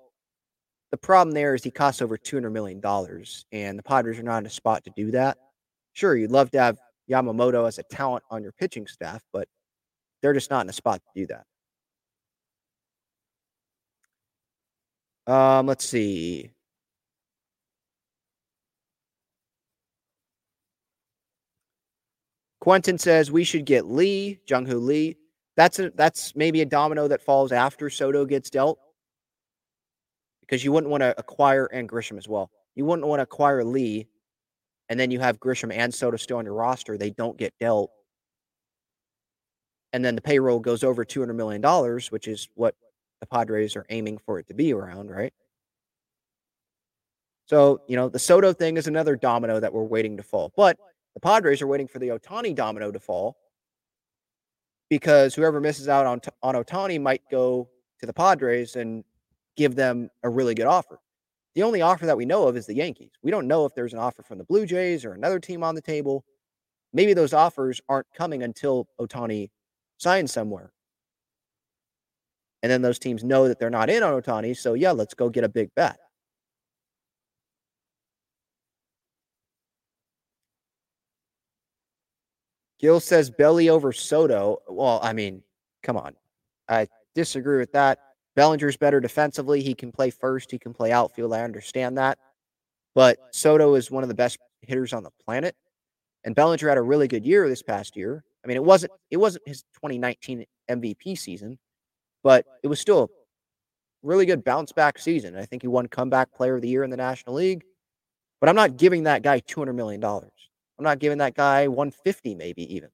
the problem there is he costs over $200 million, and the Padres are not in a spot to do that. Sure, you'd love to have Yamamoto as a talent on your pitching staff, but they're just not in a spot to do that. Let's see. Quentin says we should get Lee, Jung-Hoo Lee. That's maybe a domino that falls after Soto gets dealt, because you wouldn't want to acquire and Grisham as well. You wouldn't want to acquire Lee, and then you have Grisham and Soto still on your roster. They don't get dealt, and then the payroll goes over $200 million, which is what the Padres are aiming for it to be around, right? So, you know, the Soto thing is another domino that we're waiting to fall. But the Padres are waiting for the Ohtani domino to fall, because whoever misses out on Ohtani might go to the Padres and give them a really good offer. The only offer that we know of is the Yankees. We don't know if there's an offer from the Blue Jays or another team on the table. Maybe those offers aren't coming until Ohtani signs somewhere. And then those teams know that they're not in on Ohtani, so yeah, let's go get a big bat. Gil says Belly over Soto. Well, I mean, come on. I disagree with that. Bellinger's better defensively. He can play first. He can play outfield. I understand that. But Soto is one of the best hitters on the planet. And Bellinger had a really good year this past year. I mean, it wasn't his 2019 MVP season, but it was still a really good bounce-back season. I think he won Comeback Player of the Year in the National League. But I'm not giving that guy $200 million. I'm not giving that guy $150 maybe even.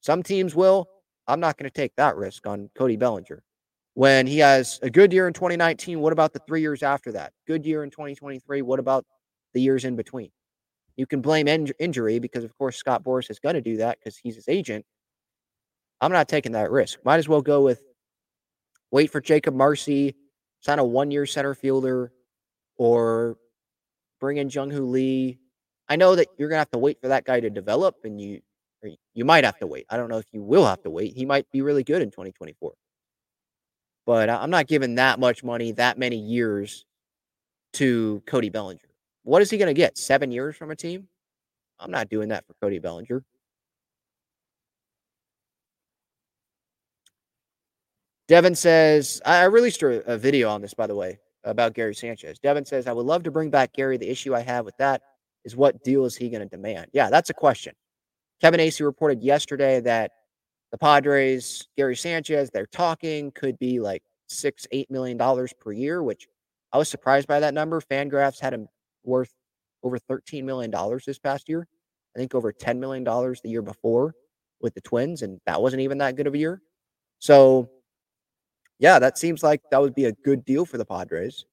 Some teams will. I'm not going to take that risk on Cody Bellinger. When he has a good year in 2019, what about the 3 years after that? Good year in 2023, what about the years in between? You can blame injury because, of course, Scott Boras is going to do that because he's his agent. I'm not taking that risk. Might as well go with wait for Jacob Marcy, sign a one-year center fielder, or bring in Jung-Hoo Lee. I know that you're going to have to wait for that guy to develop, and you might have to wait. I don't know if you will have to wait. He might be really good in 2024. But I'm not giving that much money, that many years to Cody Bellinger. What is he going to get? 7 years from a team? I'm not doing that for Cody Bellinger. Devin says, I released a video on this, by the way, about Gary Sanchez. Devin says, I would love to bring back Gary. The issue I have with that is what deal is he going to demand? Yeah, that's a question. Kevin Acee reported yesterday that the Padres, Gary Sanchez, they're talking, could be like $6, $8 million per year, which I was surprised by that number. Fangraphs had him worth over $13 million this past year. I think over $10 million the year before with the Twins, and that wasn't even that good of a year. So, yeah, that seems like that would be a good deal for the Padres.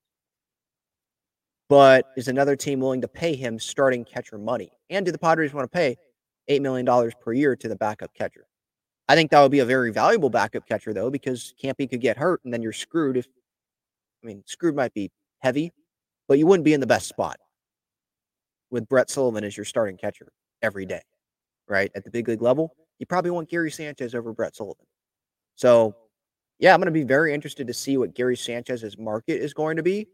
But is another team willing to pay him starting catcher money? And do the Padres want to pay $8 million per year to the backup catcher? I think that would be a very valuable backup catcher, though, because Campy could get hurt, and then you're screwed. Screwed might be heavy, but you wouldn't be in the best spot with Brett Sullivan as your starting catcher every day, right? At the big league level, you probably want Gary Sanchez over Brett Sullivan. So, yeah, I'm going to be very interested to see what Gary Sanchez's market is going to be,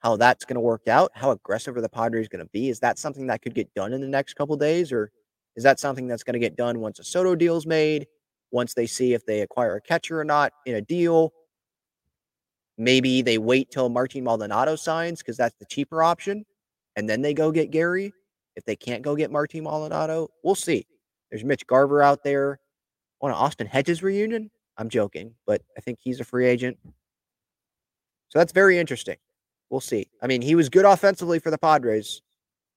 how that's going to work out, how aggressive are the Padres going to be. Is that something that could get done in the next couple of days, or is that something that's going to get done once a Soto deal's made, once they see if they acquire a catcher or not in a deal? Maybe they wait till Martin Maldonado signs because that's the cheaper option, and then they go get Gary. If they can't go get Martin Maldonado, we'll see. There's Mitch Garver out there on an Austin Hedges reunion. I'm joking, but I think he's a free agent. So that's very interesting. We'll see. He was good offensively for the Padres.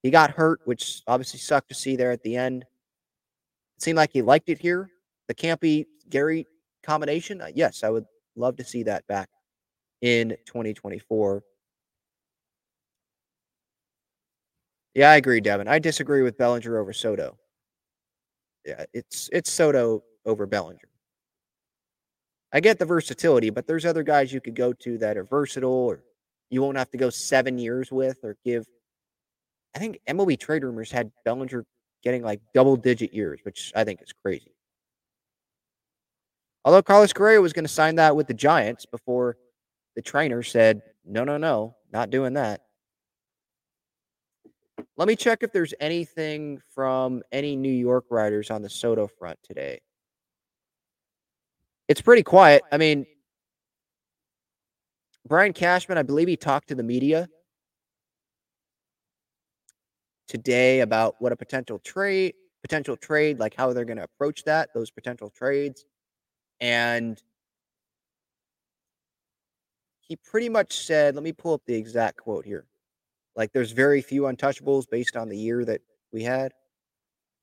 He got hurt, which obviously sucked to see there at the end. It seemed like he liked it here. The Campy-Gary combination, yes, I would love to see that back in 2024. Yeah, I agree, Devin. I disagree with Bellinger over Soto. Yeah, it's Soto over Bellinger. I get the versatility, but there's other guys you could go to that are versatile or you won't have to go 7 years with or give. I think MLB Trade Rumors had Bellinger getting like double-digit years, which I think is crazy. Although Carlos Correa was going to sign that with the Giants before the trainer said, no, not doing that. Let me check if there's anything from any New York writers on the Soto front today. It's pretty quiet. Brian Cashman, I believe he talked to the media today about what a potential trade, like how they're going to approach that, those potential trades. And he pretty much said, let me pull up the exact quote here. Like, there's very few untouchables based on the year that we had.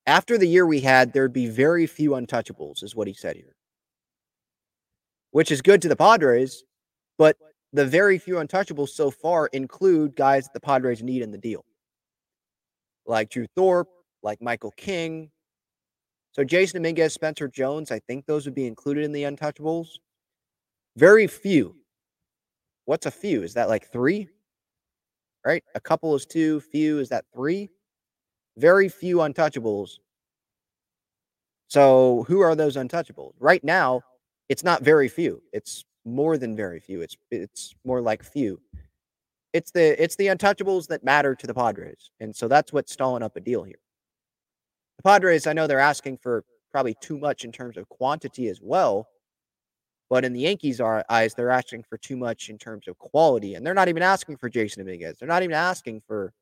After the year we had, there'd be very few untouchables, is what he said here. Which is good to the Padres, but the very few untouchables so far include guys that the Padres need in the deal, like Drew Thorpe, like Michael King. So Jason Dominguez, Spencer Jones, I think those would be included in the untouchables. Very few. What's a few? Is that like three? Right? A couple is two. Few, is that three? Very few untouchables. So who are those untouchables? Right now, it's not very few. It's more than very few. It's more like few. It's the untouchables that matter to the Padres. And so that's what's stalling up a deal here. The Padres, I know they're asking for probably too much in terms of quantity as well. But in the Yankees' eyes, they're asking for too much in terms of quality. And they're not even asking for Jason Dominguez. They're not even asking for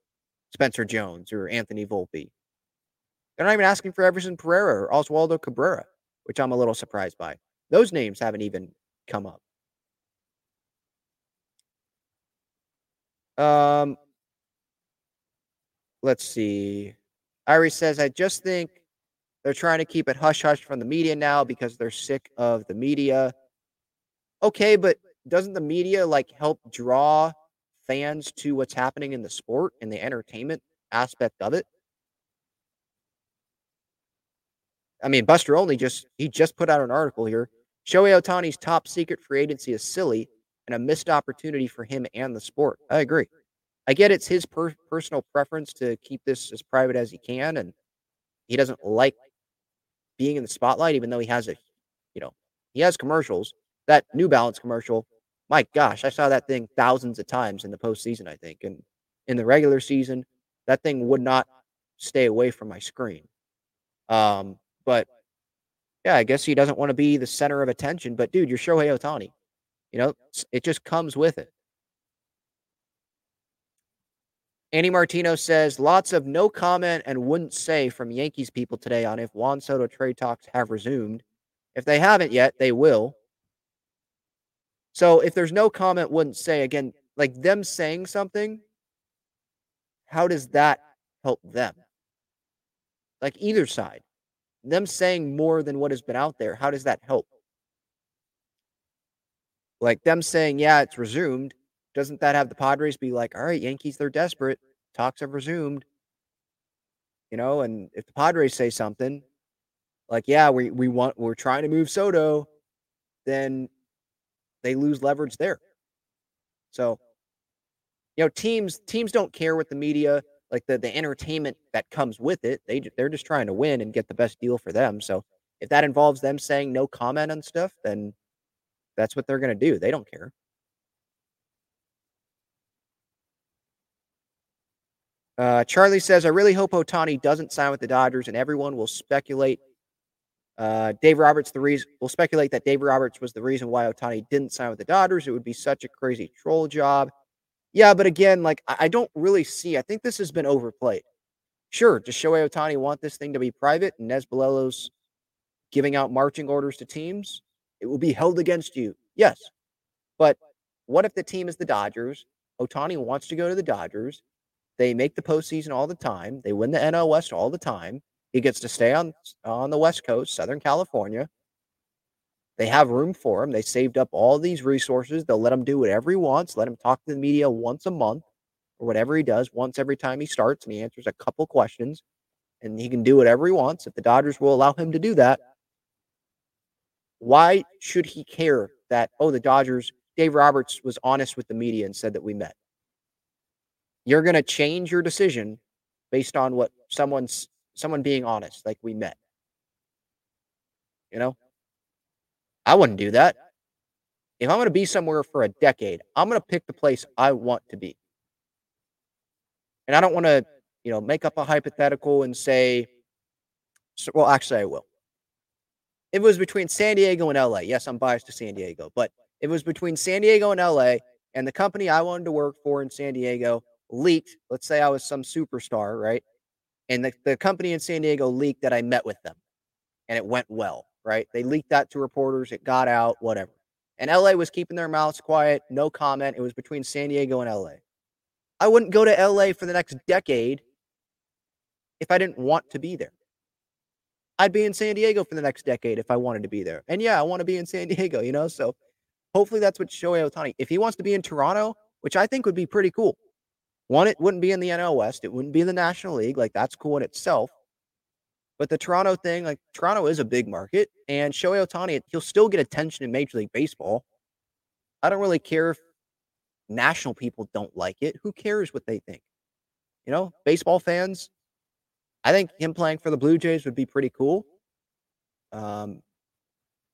Spencer Jones or Anthony Volpe. They're not even asking for Everson Pereira or Oswaldo Cabrera, which I'm a little surprised by. Those names haven't even come up. Let's see. Irie says, I just think they're trying to keep it hush-hush from the media now because they're sick of the media. Okay, but doesn't the media like help draw fans to what's happening in the sport and the entertainment aspect of it? I mean, Buster Olney just put out an article here. Shohei Ohtani's top secret free agency is silly and a missed opportunity for him and the sport. I agree. I get it's his personal preference to keep this as private as he can, and he doesn't like being in the spotlight, even though he has he has commercials. That New Balance commercial, my gosh, I saw that thing thousands of times in the postseason, I think. And in the regular season, that thing would not stay away from my screen. But, yeah, I guess he doesn't want to be the center of attention. But, dude, you're Shohei Ohtani. You know, it just comes with it. Andy Martino says, lots of no comment and wouldn't say from Yankees people today on if Juan Soto trade talks have resumed. If they haven't yet, they will. So if there's no comment, wouldn't say, again, like them saying something, how does that help them? Like either side, them saying more than what has been out there, how does that help? Like them saying, yeah, it's resumed. Doesn't that have the Padres be like, all right, Yankees, they're desperate. Talks have resumed. You know, and if the Padres say something like, yeah, we're trying to move Soto, then they lose leverage there. So, you know, teams don't care what the media, like the entertainment that comes with it. They're just trying to win and get the best deal for them. So if that involves them saying no comment on stuff, then that's what they're going to do. They don't care. Charlie says, I really hope Ohtani doesn't sign with the Dodgers and everyone will speculate. We'll speculate that Dave Roberts was the reason why Ohtani didn't sign with the Dodgers. It would be such a crazy troll job. Yeah, but again, like I don't really see. I think this has been overplayed. Sure, does Shohei Ohtani want this thing to be private? And Nesbelello's giving out marching orders to teams. It will be held against you. Yes, but what if the team is the Dodgers? Ohtani wants to go to the Dodgers. They make the postseason all the time. They win the NL West all the time. He gets to stay on the West Coast, Southern California. They have room for him. They saved up all these resources. They'll let him do whatever he wants. Let him talk to the media once a month or whatever he does, once every time he starts, and he answers a couple questions, and he can do whatever he wants if the Dodgers will allow him to do that. Why should he care that, oh, the Dodgers, Dave Roberts was honest with the media and said that we met? You're going to change your decision based on what someone being honest, like we met. You know, I wouldn't do that. If I'm going to be somewhere for a decade, I'm going to pick the place I want to be. And I don't want to, you know, make up a hypothetical and say, well, actually I will. If it was between San Diego and LA, yes, I'm biased to San Diego, but if it was between San Diego and LA and the company I wanted to work for in San Diego leaked, let's say I was some superstar, right? And the company in San Diego leaked that I met with them and it went well, right? They leaked that to reporters. It got out, whatever. And LA was keeping their mouths quiet. No comment. It was between San Diego and LA. I wouldn't go to LA for the next decade if I didn't want to be there. I'd be in San Diego for the next decade if I wanted to be there. And yeah, I want to be in San Diego, you know? So Hopefully that's what Shohei Ohtani, if he wants to be in Toronto, which I think would be pretty cool. One, it wouldn't be in the NL West. It wouldn't be in the National League. Like, that's cool in itself. But the Toronto thing, like, Toronto is a big market. And Shohei Ohtani, he'll still get attention in Major League Baseball. I don't really care if national people don't like it. Who cares what they think? You know, baseball fans, I think him playing for the Blue Jays would be pretty cool.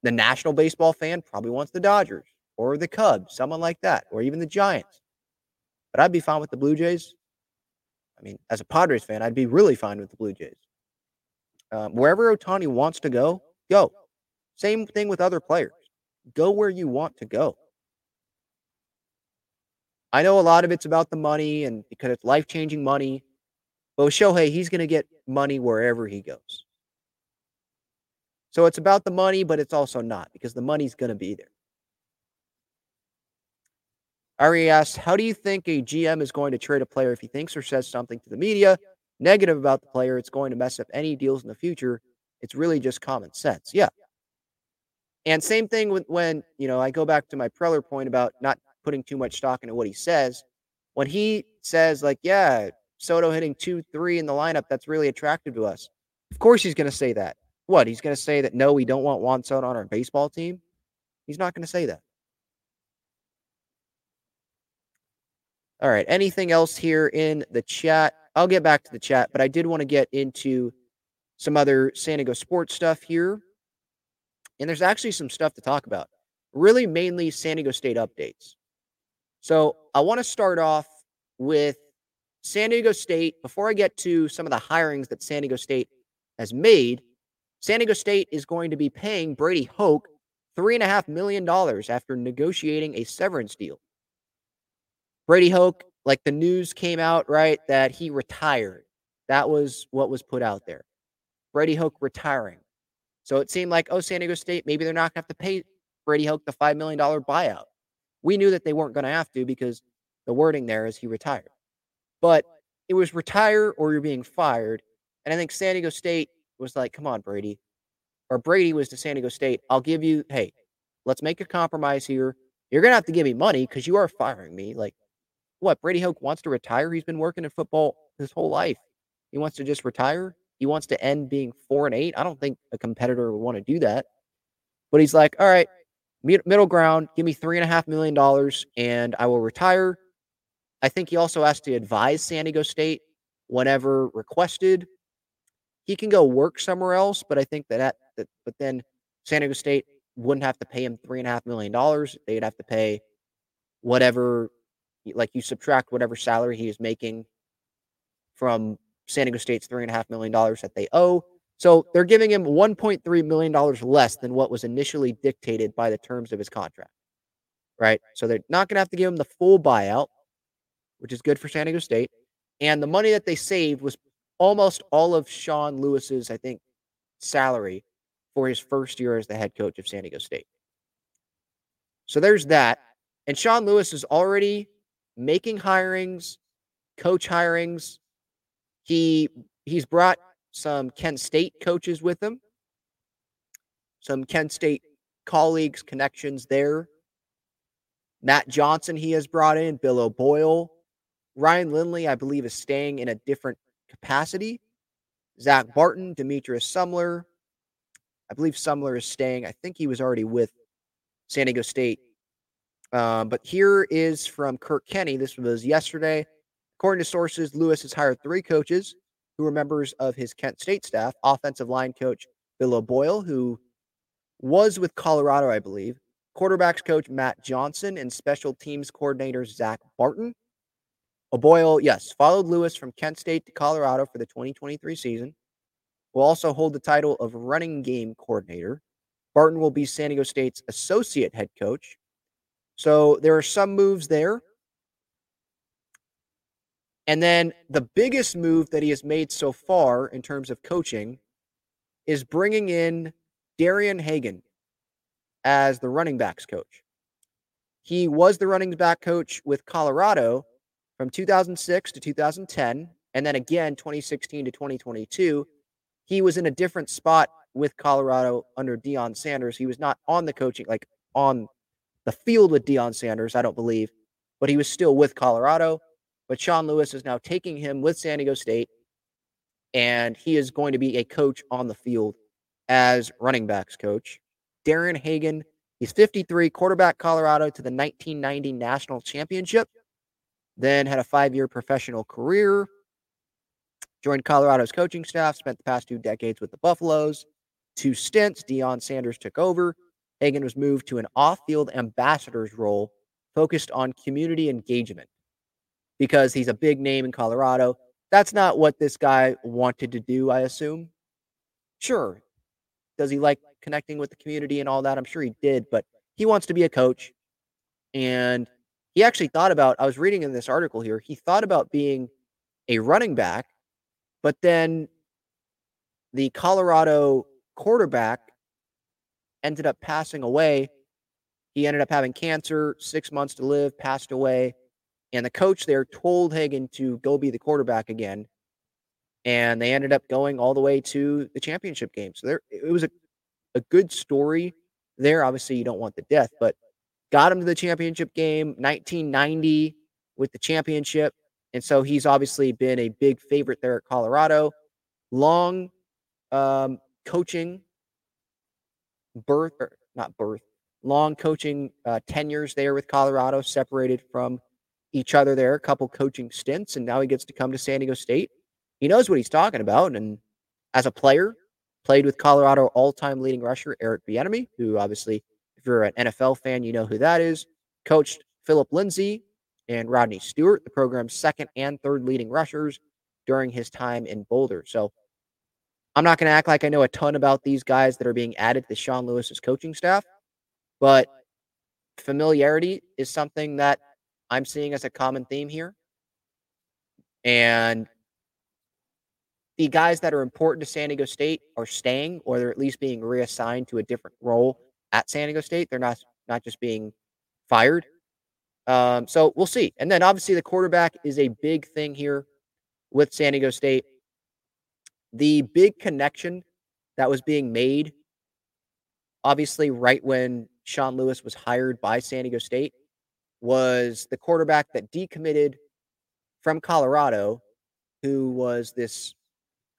The national baseball fan probably wants the Dodgers or the Cubs, someone like that, or even the Giants. But I'd be fine with the Blue Jays. I mean, as a Padres fan, I'd be really fine with the Blue Jays. Wherever Ohtani wants to go, go. Same thing with other players. Go where you want to go. I know a lot of it's about the money and because it's life-changing money. But with Shohei, he's going to get money wherever he goes. So it's about the money, but it's also not, because the money's going to be there. Ari asks, how do you think a GM is going to trade a player if he thinks or says something to the media negative about the player? It's going to mess up any deals in the future. It's really just common sense. Yeah. And same thing with when, you know, I go back to my Preller point about not putting too much stock into what he says. When he says, like, yeah, Soto hitting 2-3 in the lineup, that's really attractive to us. Of course he's going to say that. What, he's going to say that, no, we don't want Juan Soto on our baseball team? He's not going to say that. All right, anything else here in the chat? I'll get back to the chat, but I did want to get into some other San Diego sports stuff here. And there's actually some stuff to talk about, really mainly San Diego State updates. So I want to start off with San Diego State. Before I get to some of the hirings that San Diego State has made, San Diego State is going to be paying Brady Hoke $3.5 million after negotiating a severance deal. Brady Hoke, like, the news came out, right, that he retired. That was what was put out there. Brady Hoke retiring. So it seemed like, oh, San Diego State, maybe they're not going to have to pay Brady Hoke the $5 million buyout. We knew that they weren't going to have to because the wording there is he retired. But it was retire or you're being fired. And I think San Diego State was like, come on, Brady. Or Brady was to San Diego State, I'll give you, hey, let's make a compromise here. You're going to have to give me money because you are firing me. Like, what, Brady Hoke wants to retire? He's been working in football his whole life. He wants to just retire? He wants to end being 4-8? I don't think a competitor would want to do that. But he's like, all right, middle ground, give me $3.5 million and I will retire. I think he also has to advise San Diego State whenever requested. He can go work somewhere else, but I think that but then San Diego State wouldn't have to pay him $3.5 million. They'd have to pay whatever, like, you subtract whatever salary he is making from San Diego State's $3.5 million that they owe. So they're giving him $1.3 million less than what was initially dictated by the terms of his contract, right? So they're not going to have to give him the full buyout, which is good for San Diego State. And the money that they saved was almost all of Sean Lewis's, I think, salary for his first year as the head coach of San Diego State. So there's that. And Sean Lewis is already making hirings, coach hirings. He's brought some Kent State coaches with him, some Kent State colleagues, connections there. Matt Johnson he has brought in, Bill O'Boyle. Ryan Lindley, I believe, is staying in a different capacity. Zach Barton, Demetrius Sumler. I believe Sumler is staying. I think he was already with San Diego State. But here is from Kirk Kenny. This was yesterday. According to sources, Lewis has hired three coaches who were members of his Kent State staff. Offensive line coach Bill O'Boyle, who was with Colorado, I believe. Quarterbacks coach Matt Johnson and special teams coordinator Zach Barton. O'Boyle, yes, followed Lewis from Kent State to Colorado for the 2023 season. Will also hold the title of running game coordinator. Barton will be San Diego State's associate head coach. So there are some moves there. And then the biggest move that he has made so far in terms of coaching is bringing in Darian Hagan as the running backs coach. He was the running back coach with Colorado from 2006 to 2010, and then again 2016 to 2022. He was in a different spot with Colorado under Deion Sanders. He was not on the coaching, like on the field with Deion Sanders, I don't believe, but he was still with Colorado. But Sean Lewis is now taking him with San Diego State, and he is going to be a coach on the field as running backs coach. Darren Hagan, he's 53, quarterback Colorado to the 1990 National Championship, then had a 5-year professional career, joined Colorado's coaching staff, spent the past 2 decades with the Buffaloes, 2 stints. Deion Sanders took over. Hagan was moved to an off-field ambassador's role focused on community engagement, because he's a big name in Colorado. That's not what this guy wanted to do, I assume. Sure. Does he like connecting with the community and all that? I'm sure he did, but he wants to be a coach. And he actually thought about, I was reading in this article here, he thought about being a running back, but then the Colorado quarterback ended up passing away. He ended up having cancer, 6 months to live, passed away. And the coach there told Hagan to go be the quarterback again. And they ended up going all the way to the championship game. So there, it was a good story there. Obviously, you don't want the death, but got him to the championship game, 1990 with the championship. And so he's obviously been a big favorite there at Colorado. Long coaching birth, or not birth, long coaching tenures there with Colorado, separated from each other there, a couple coaching stints, and now he gets to come to San Diego State. He knows what he's talking about, and as a player, played with Colorado all-time leading rusher Eric Bieniemy, who obviously, if you're an NFL fan, you know who that is, coached Philip Lindsay and Rodney Stewart, the program's second and third leading rushers during his time in Boulder. So I'm not going to act like I know a ton about these guys that are being added to Sean Lewis's coaching staff, but familiarity is something that I'm seeing as a common theme here. And the guys that are important to San Diego State are staying, or they're at least being reassigned to a different role at San Diego State. They're not just being fired. So we'll see. And then obviously the quarterback is a big thing here with San Diego State. The big connection that was being made, obviously right when Sean Lewis was hired by San Diego State, was the quarterback that decommitted from Colorado, who was this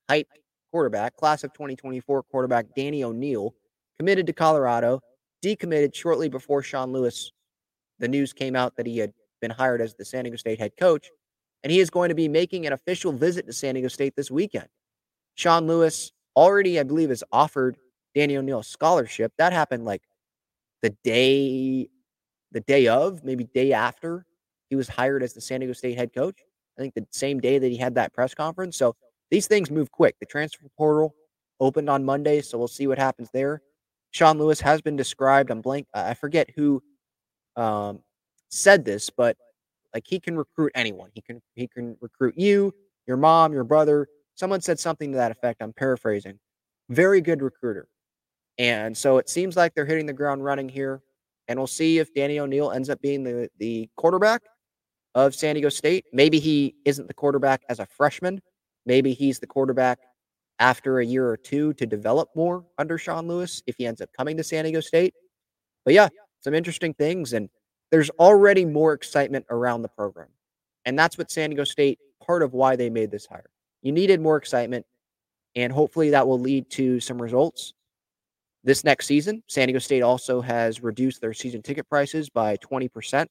hype quarterback, class of 2024 quarterback Danny O'Neal, committed to Colorado, decommitted shortly before Sean Lewis. The news came out that he had been hired as the San Diego State head coach, and he is going to be making an official visit to San Diego State this weekend. Sean Lewis already, I believe, has offered Danny O'Neal a scholarship. That happened like the day after he was hired as the San Diego State head coach. I think the same day that he had that press conference. So these things move quick. The transfer portal opened on Monday, so we'll see what happens there. Sean Lewis has been described, I forget who said this, but like he can recruit anyone. He can recruit you, your mom, your brother. Someone said something to that effect. I'm paraphrasing. Very good recruiter. And so it seems like they're hitting the ground running here. And we'll see if Danny O'Neal ends up being the quarterback of San Diego State. Maybe he isn't the quarterback as a freshman. Maybe he's the quarterback after a year or two to develop more under Sean Lewis if he ends up coming to San Diego State. But yeah, some interesting things. And there's already more excitement around the program. And that's what San Diego State, part of why they made this hire. You needed more excitement. And hopefully that will lead to some results. This next season, San Diego State also has reduced their season ticket prices by 20%.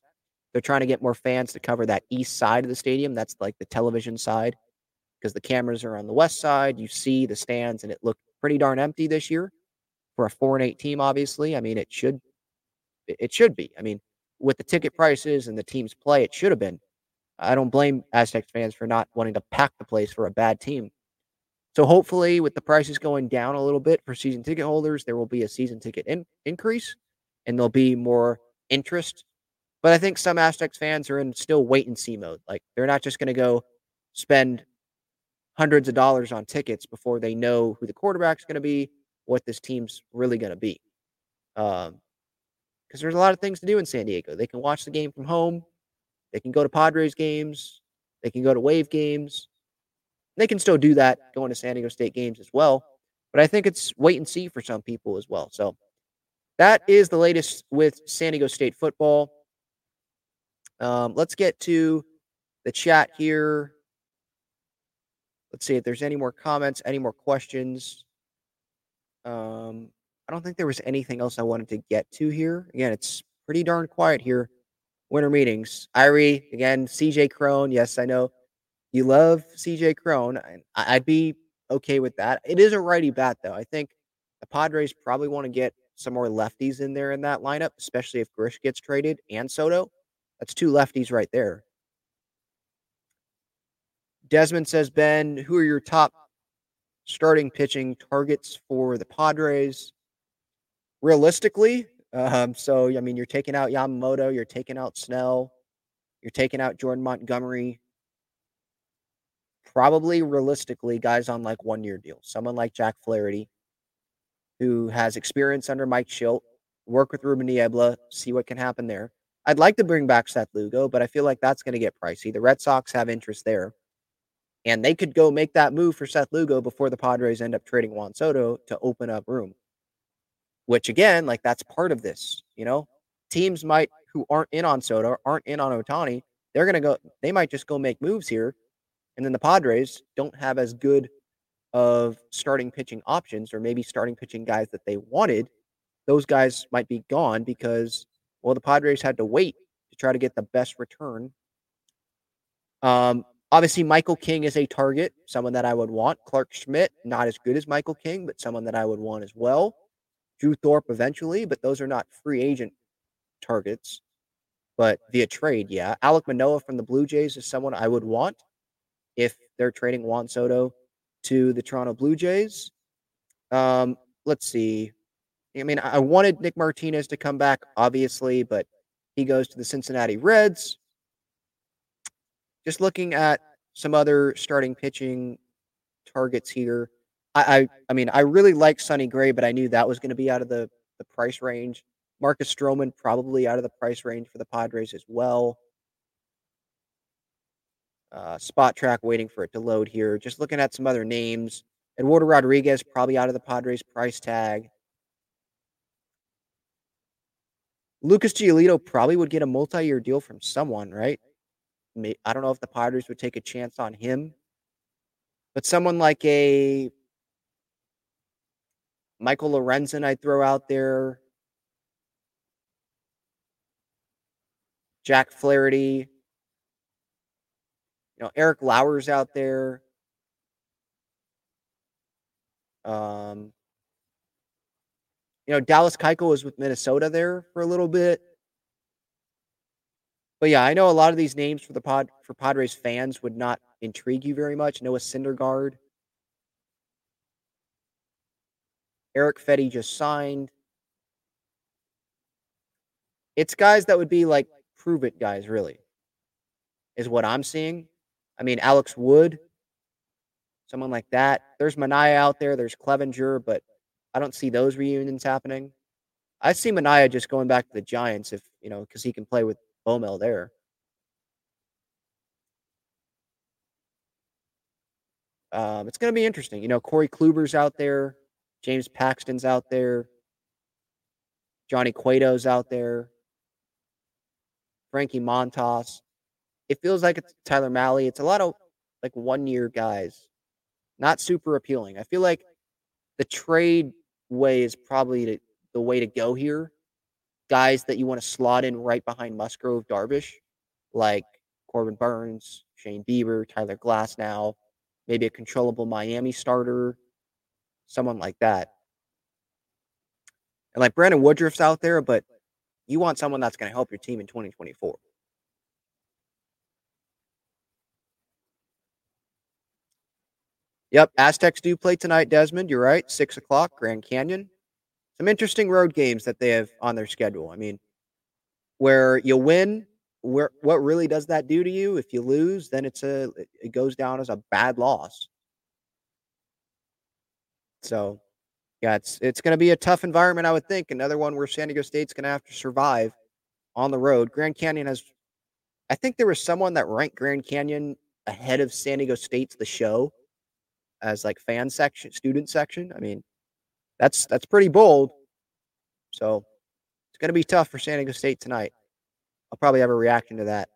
They're trying to get more fans to cover that east side of the stadium. That's like the television side, because the cameras are on the west side. You see the stands, and it looked pretty darn empty this year for a 4-8 team, obviously. I mean, it should be. I mean, with the ticket prices and the team's play, it should have been. I don't blame Aztecs fans for not wanting to pack the place for a bad team. So hopefully with the prices going down a little bit for season ticket holders, there will be a season ticket increase, and there'll be more interest. But I think some Aztecs fans are in still wait-and-see mode. Like, they're not just going to go spend hundreds of dollars on tickets before they know who the quarterback's going to be, what this team's really going to be. Because there's a lot of things to do in San Diego. They can watch the game from home. They can go to Padres games. They can go to Wave games. They can still do that going to San Diego State games as well. But I think it's wait and see for some people as well. So that is the latest with San Diego State football. Let's get to the chat here. Let's see if there's any more comments, any more questions. I don't think there was anything else I wanted to get to here. Again, it's pretty darn quiet here. Winter meetings. Irie, again, CJ Crone. Yes, I know you love CJ Crone. I'd be okay with that. It is a righty bat, though. I think the Padres probably want to get some more lefties in there in that lineup, especially if Grish gets traded and Soto. That's two lefties right there. Desmond says, Ben, who are your top starting pitching targets for the Padres? Realistically, I mean, you're taking out Yamamoto, you're taking out Snell, you're taking out Jordan Montgomery. Probably realistically, guys on like one-year deals. Someone like Jack Flaherty, who has experience under Mike Shildt, work with Ruben Niebla, see what can happen there. I'd like to bring back Seth Lugo, but I feel like that's going to get pricey. The Red Sox have interest there, and they could go make that move for Seth Lugo before the Padres end up trading Juan Soto to open up room. Which again, like that's part of this, you know, teams might who aren't in on Soto, aren't in on Ohtani. They're going to go, they might just go make moves here. And then the Padres don't have as good of starting pitching options or maybe starting pitching guys that they wanted. Those guys might be gone because, well, the Padres had to wait to try to get the best return. Obviously, Michael King is a target, someone that I would want. Clark Schmidt, not as good as Michael King, but someone that I would want as well. Drew Thorpe eventually, but those are not free agent targets. But via trade, yeah. Alek Manoah from the Blue Jays is someone I would want if they're trading Juan Soto to the Toronto Blue Jays. Let's see. I mean, I wanted Nick Martinez to come back, obviously, but he goes to the Cincinnati Reds. Just looking at some other starting pitching targets here. I mean, I really like Sonny Gray, but I knew that was going to be out of the price range. Marcus Stroman probably out of the price range for the Padres as well. Spot track waiting for it to load here. Just looking at some other names. Eduardo Rodriguez probably out of the Padres price tag. Lucas Giolito probably would get a multi-year deal from someone, right? I don't know if the Padres would take a chance on him. But someone like a Michael Lorenzen I'd throw out there. Jack Flaherty. You know, Eric Lauer's out there. You know, Dallas Keuchel was with Minnesota there for a little bit. But yeah, I know a lot of these names for the for Padres fans would not intrigue you very much. Noah Syndergaard. Eric Fetty just signed. It's guys that would be like prove it guys, really, is what I'm seeing. I mean, Alex Wood, someone like that. There's Manaea out there. There's Clevinger, but I don't see those reunions happening. I see Manaea just going back to the Giants if, you know, because he can play with Bomel there. It's going to be interesting. You know, Corey Kluber's out there. James Paxton's out there. Johnny Cueto's out there. Frankie Montas. It feels like it's Tyler Mahle. It's a lot of like one-year guys. Not super appealing. I feel like the trade way is probably the way to go here. Guys that you want to slot in right behind Musgrove, Darvish, like Corbin Burnes, Shane Bieber, Tyler Glasnow, maybe a controllable Miami starter. Someone like that. And like Brandon Woodruff's out there, but you want someone that's going to help your team in 2024. Yep, Aztecs do play tonight, Desmond. You're right. 6 o'clock, Grand Canyon. Some interesting road games that they have on their schedule. I mean, where you win, where what really does that do to you? If you lose, then it goes down as a bad loss. So, yeah, it's going to be a tough environment, I would think. Another one where San Diego State's going to have to survive on the road. Grand Canyon has, I think there was someone that ranked Grand Canyon ahead of San Diego State's The Show as like fan section, student section. I mean, that's pretty bold. So it's going to be tough for San Diego State tonight. I'll probably have a reaction to that.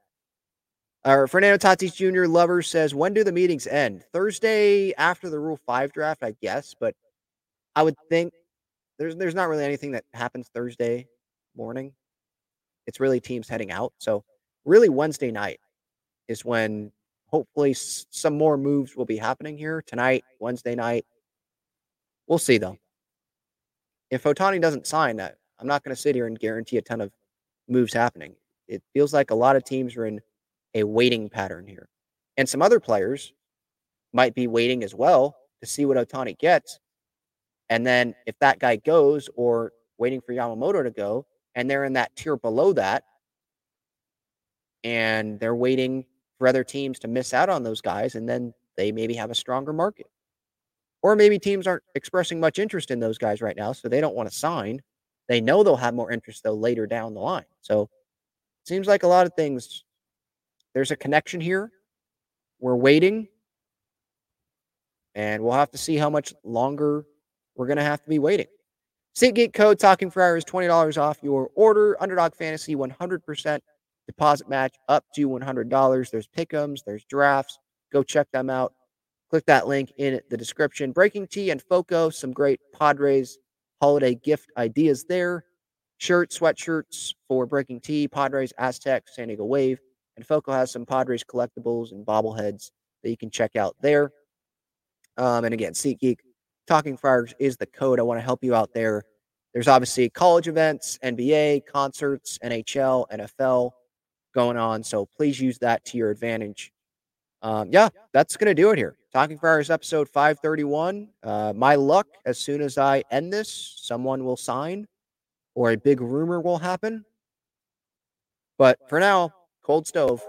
Fernando Tatis Jr. Lover says, when do the meetings end? Thursday after the Rule 5 draft, I guess. But I would think there's not really anything that happens Thursday morning. It's really teams heading out. So really Wednesday night is when hopefully some more moves will be happening here tonight, Wednesday night. We'll see, though. If Ohtani doesn't sign, I'm not going to sit here and guarantee a ton of moves happening. It feels like a lot of teams are in a waiting pattern here. And some other players might be waiting as well to see what Ohtani gets. And then if that guy goes, or waiting for Yamamoto to go, and they're in that tier below that, and they're waiting for other teams to miss out on those guys, and then they maybe have a stronger market. Or maybe teams aren't expressing much interest in those guys right now, so they don't want to sign. They know they'll have more interest, though, later down the line. So it seems like a lot of things, there's a connection here. We're waiting, and we'll have to see how much longer we're going to have to be waiting. SeatGeek code Talking Friars, $20 off your order. Underdog Fantasy, 100% deposit match up to $100. There's pick'ems, there's drafts. Go check them out. Click that link in the description. Breaking Tea and Foco, some great Padres holiday gift ideas there. Shirts, sweatshirts for Breaking Tea, Padres, Aztecs, San Diego Wave. And Foco has some Padres collectibles and bobbleheads that you can check out there. And again, SeatGeek, Talking Friars is the code. I want to help you out there. There's obviously college events, NBA, concerts, NHL, NFL going on. So please use that to your advantage. That's going to do it here. Talking Friars episode 531. My luck, as soon as I end this, someone will sign or a big rumor will happen. But for now, cold stove.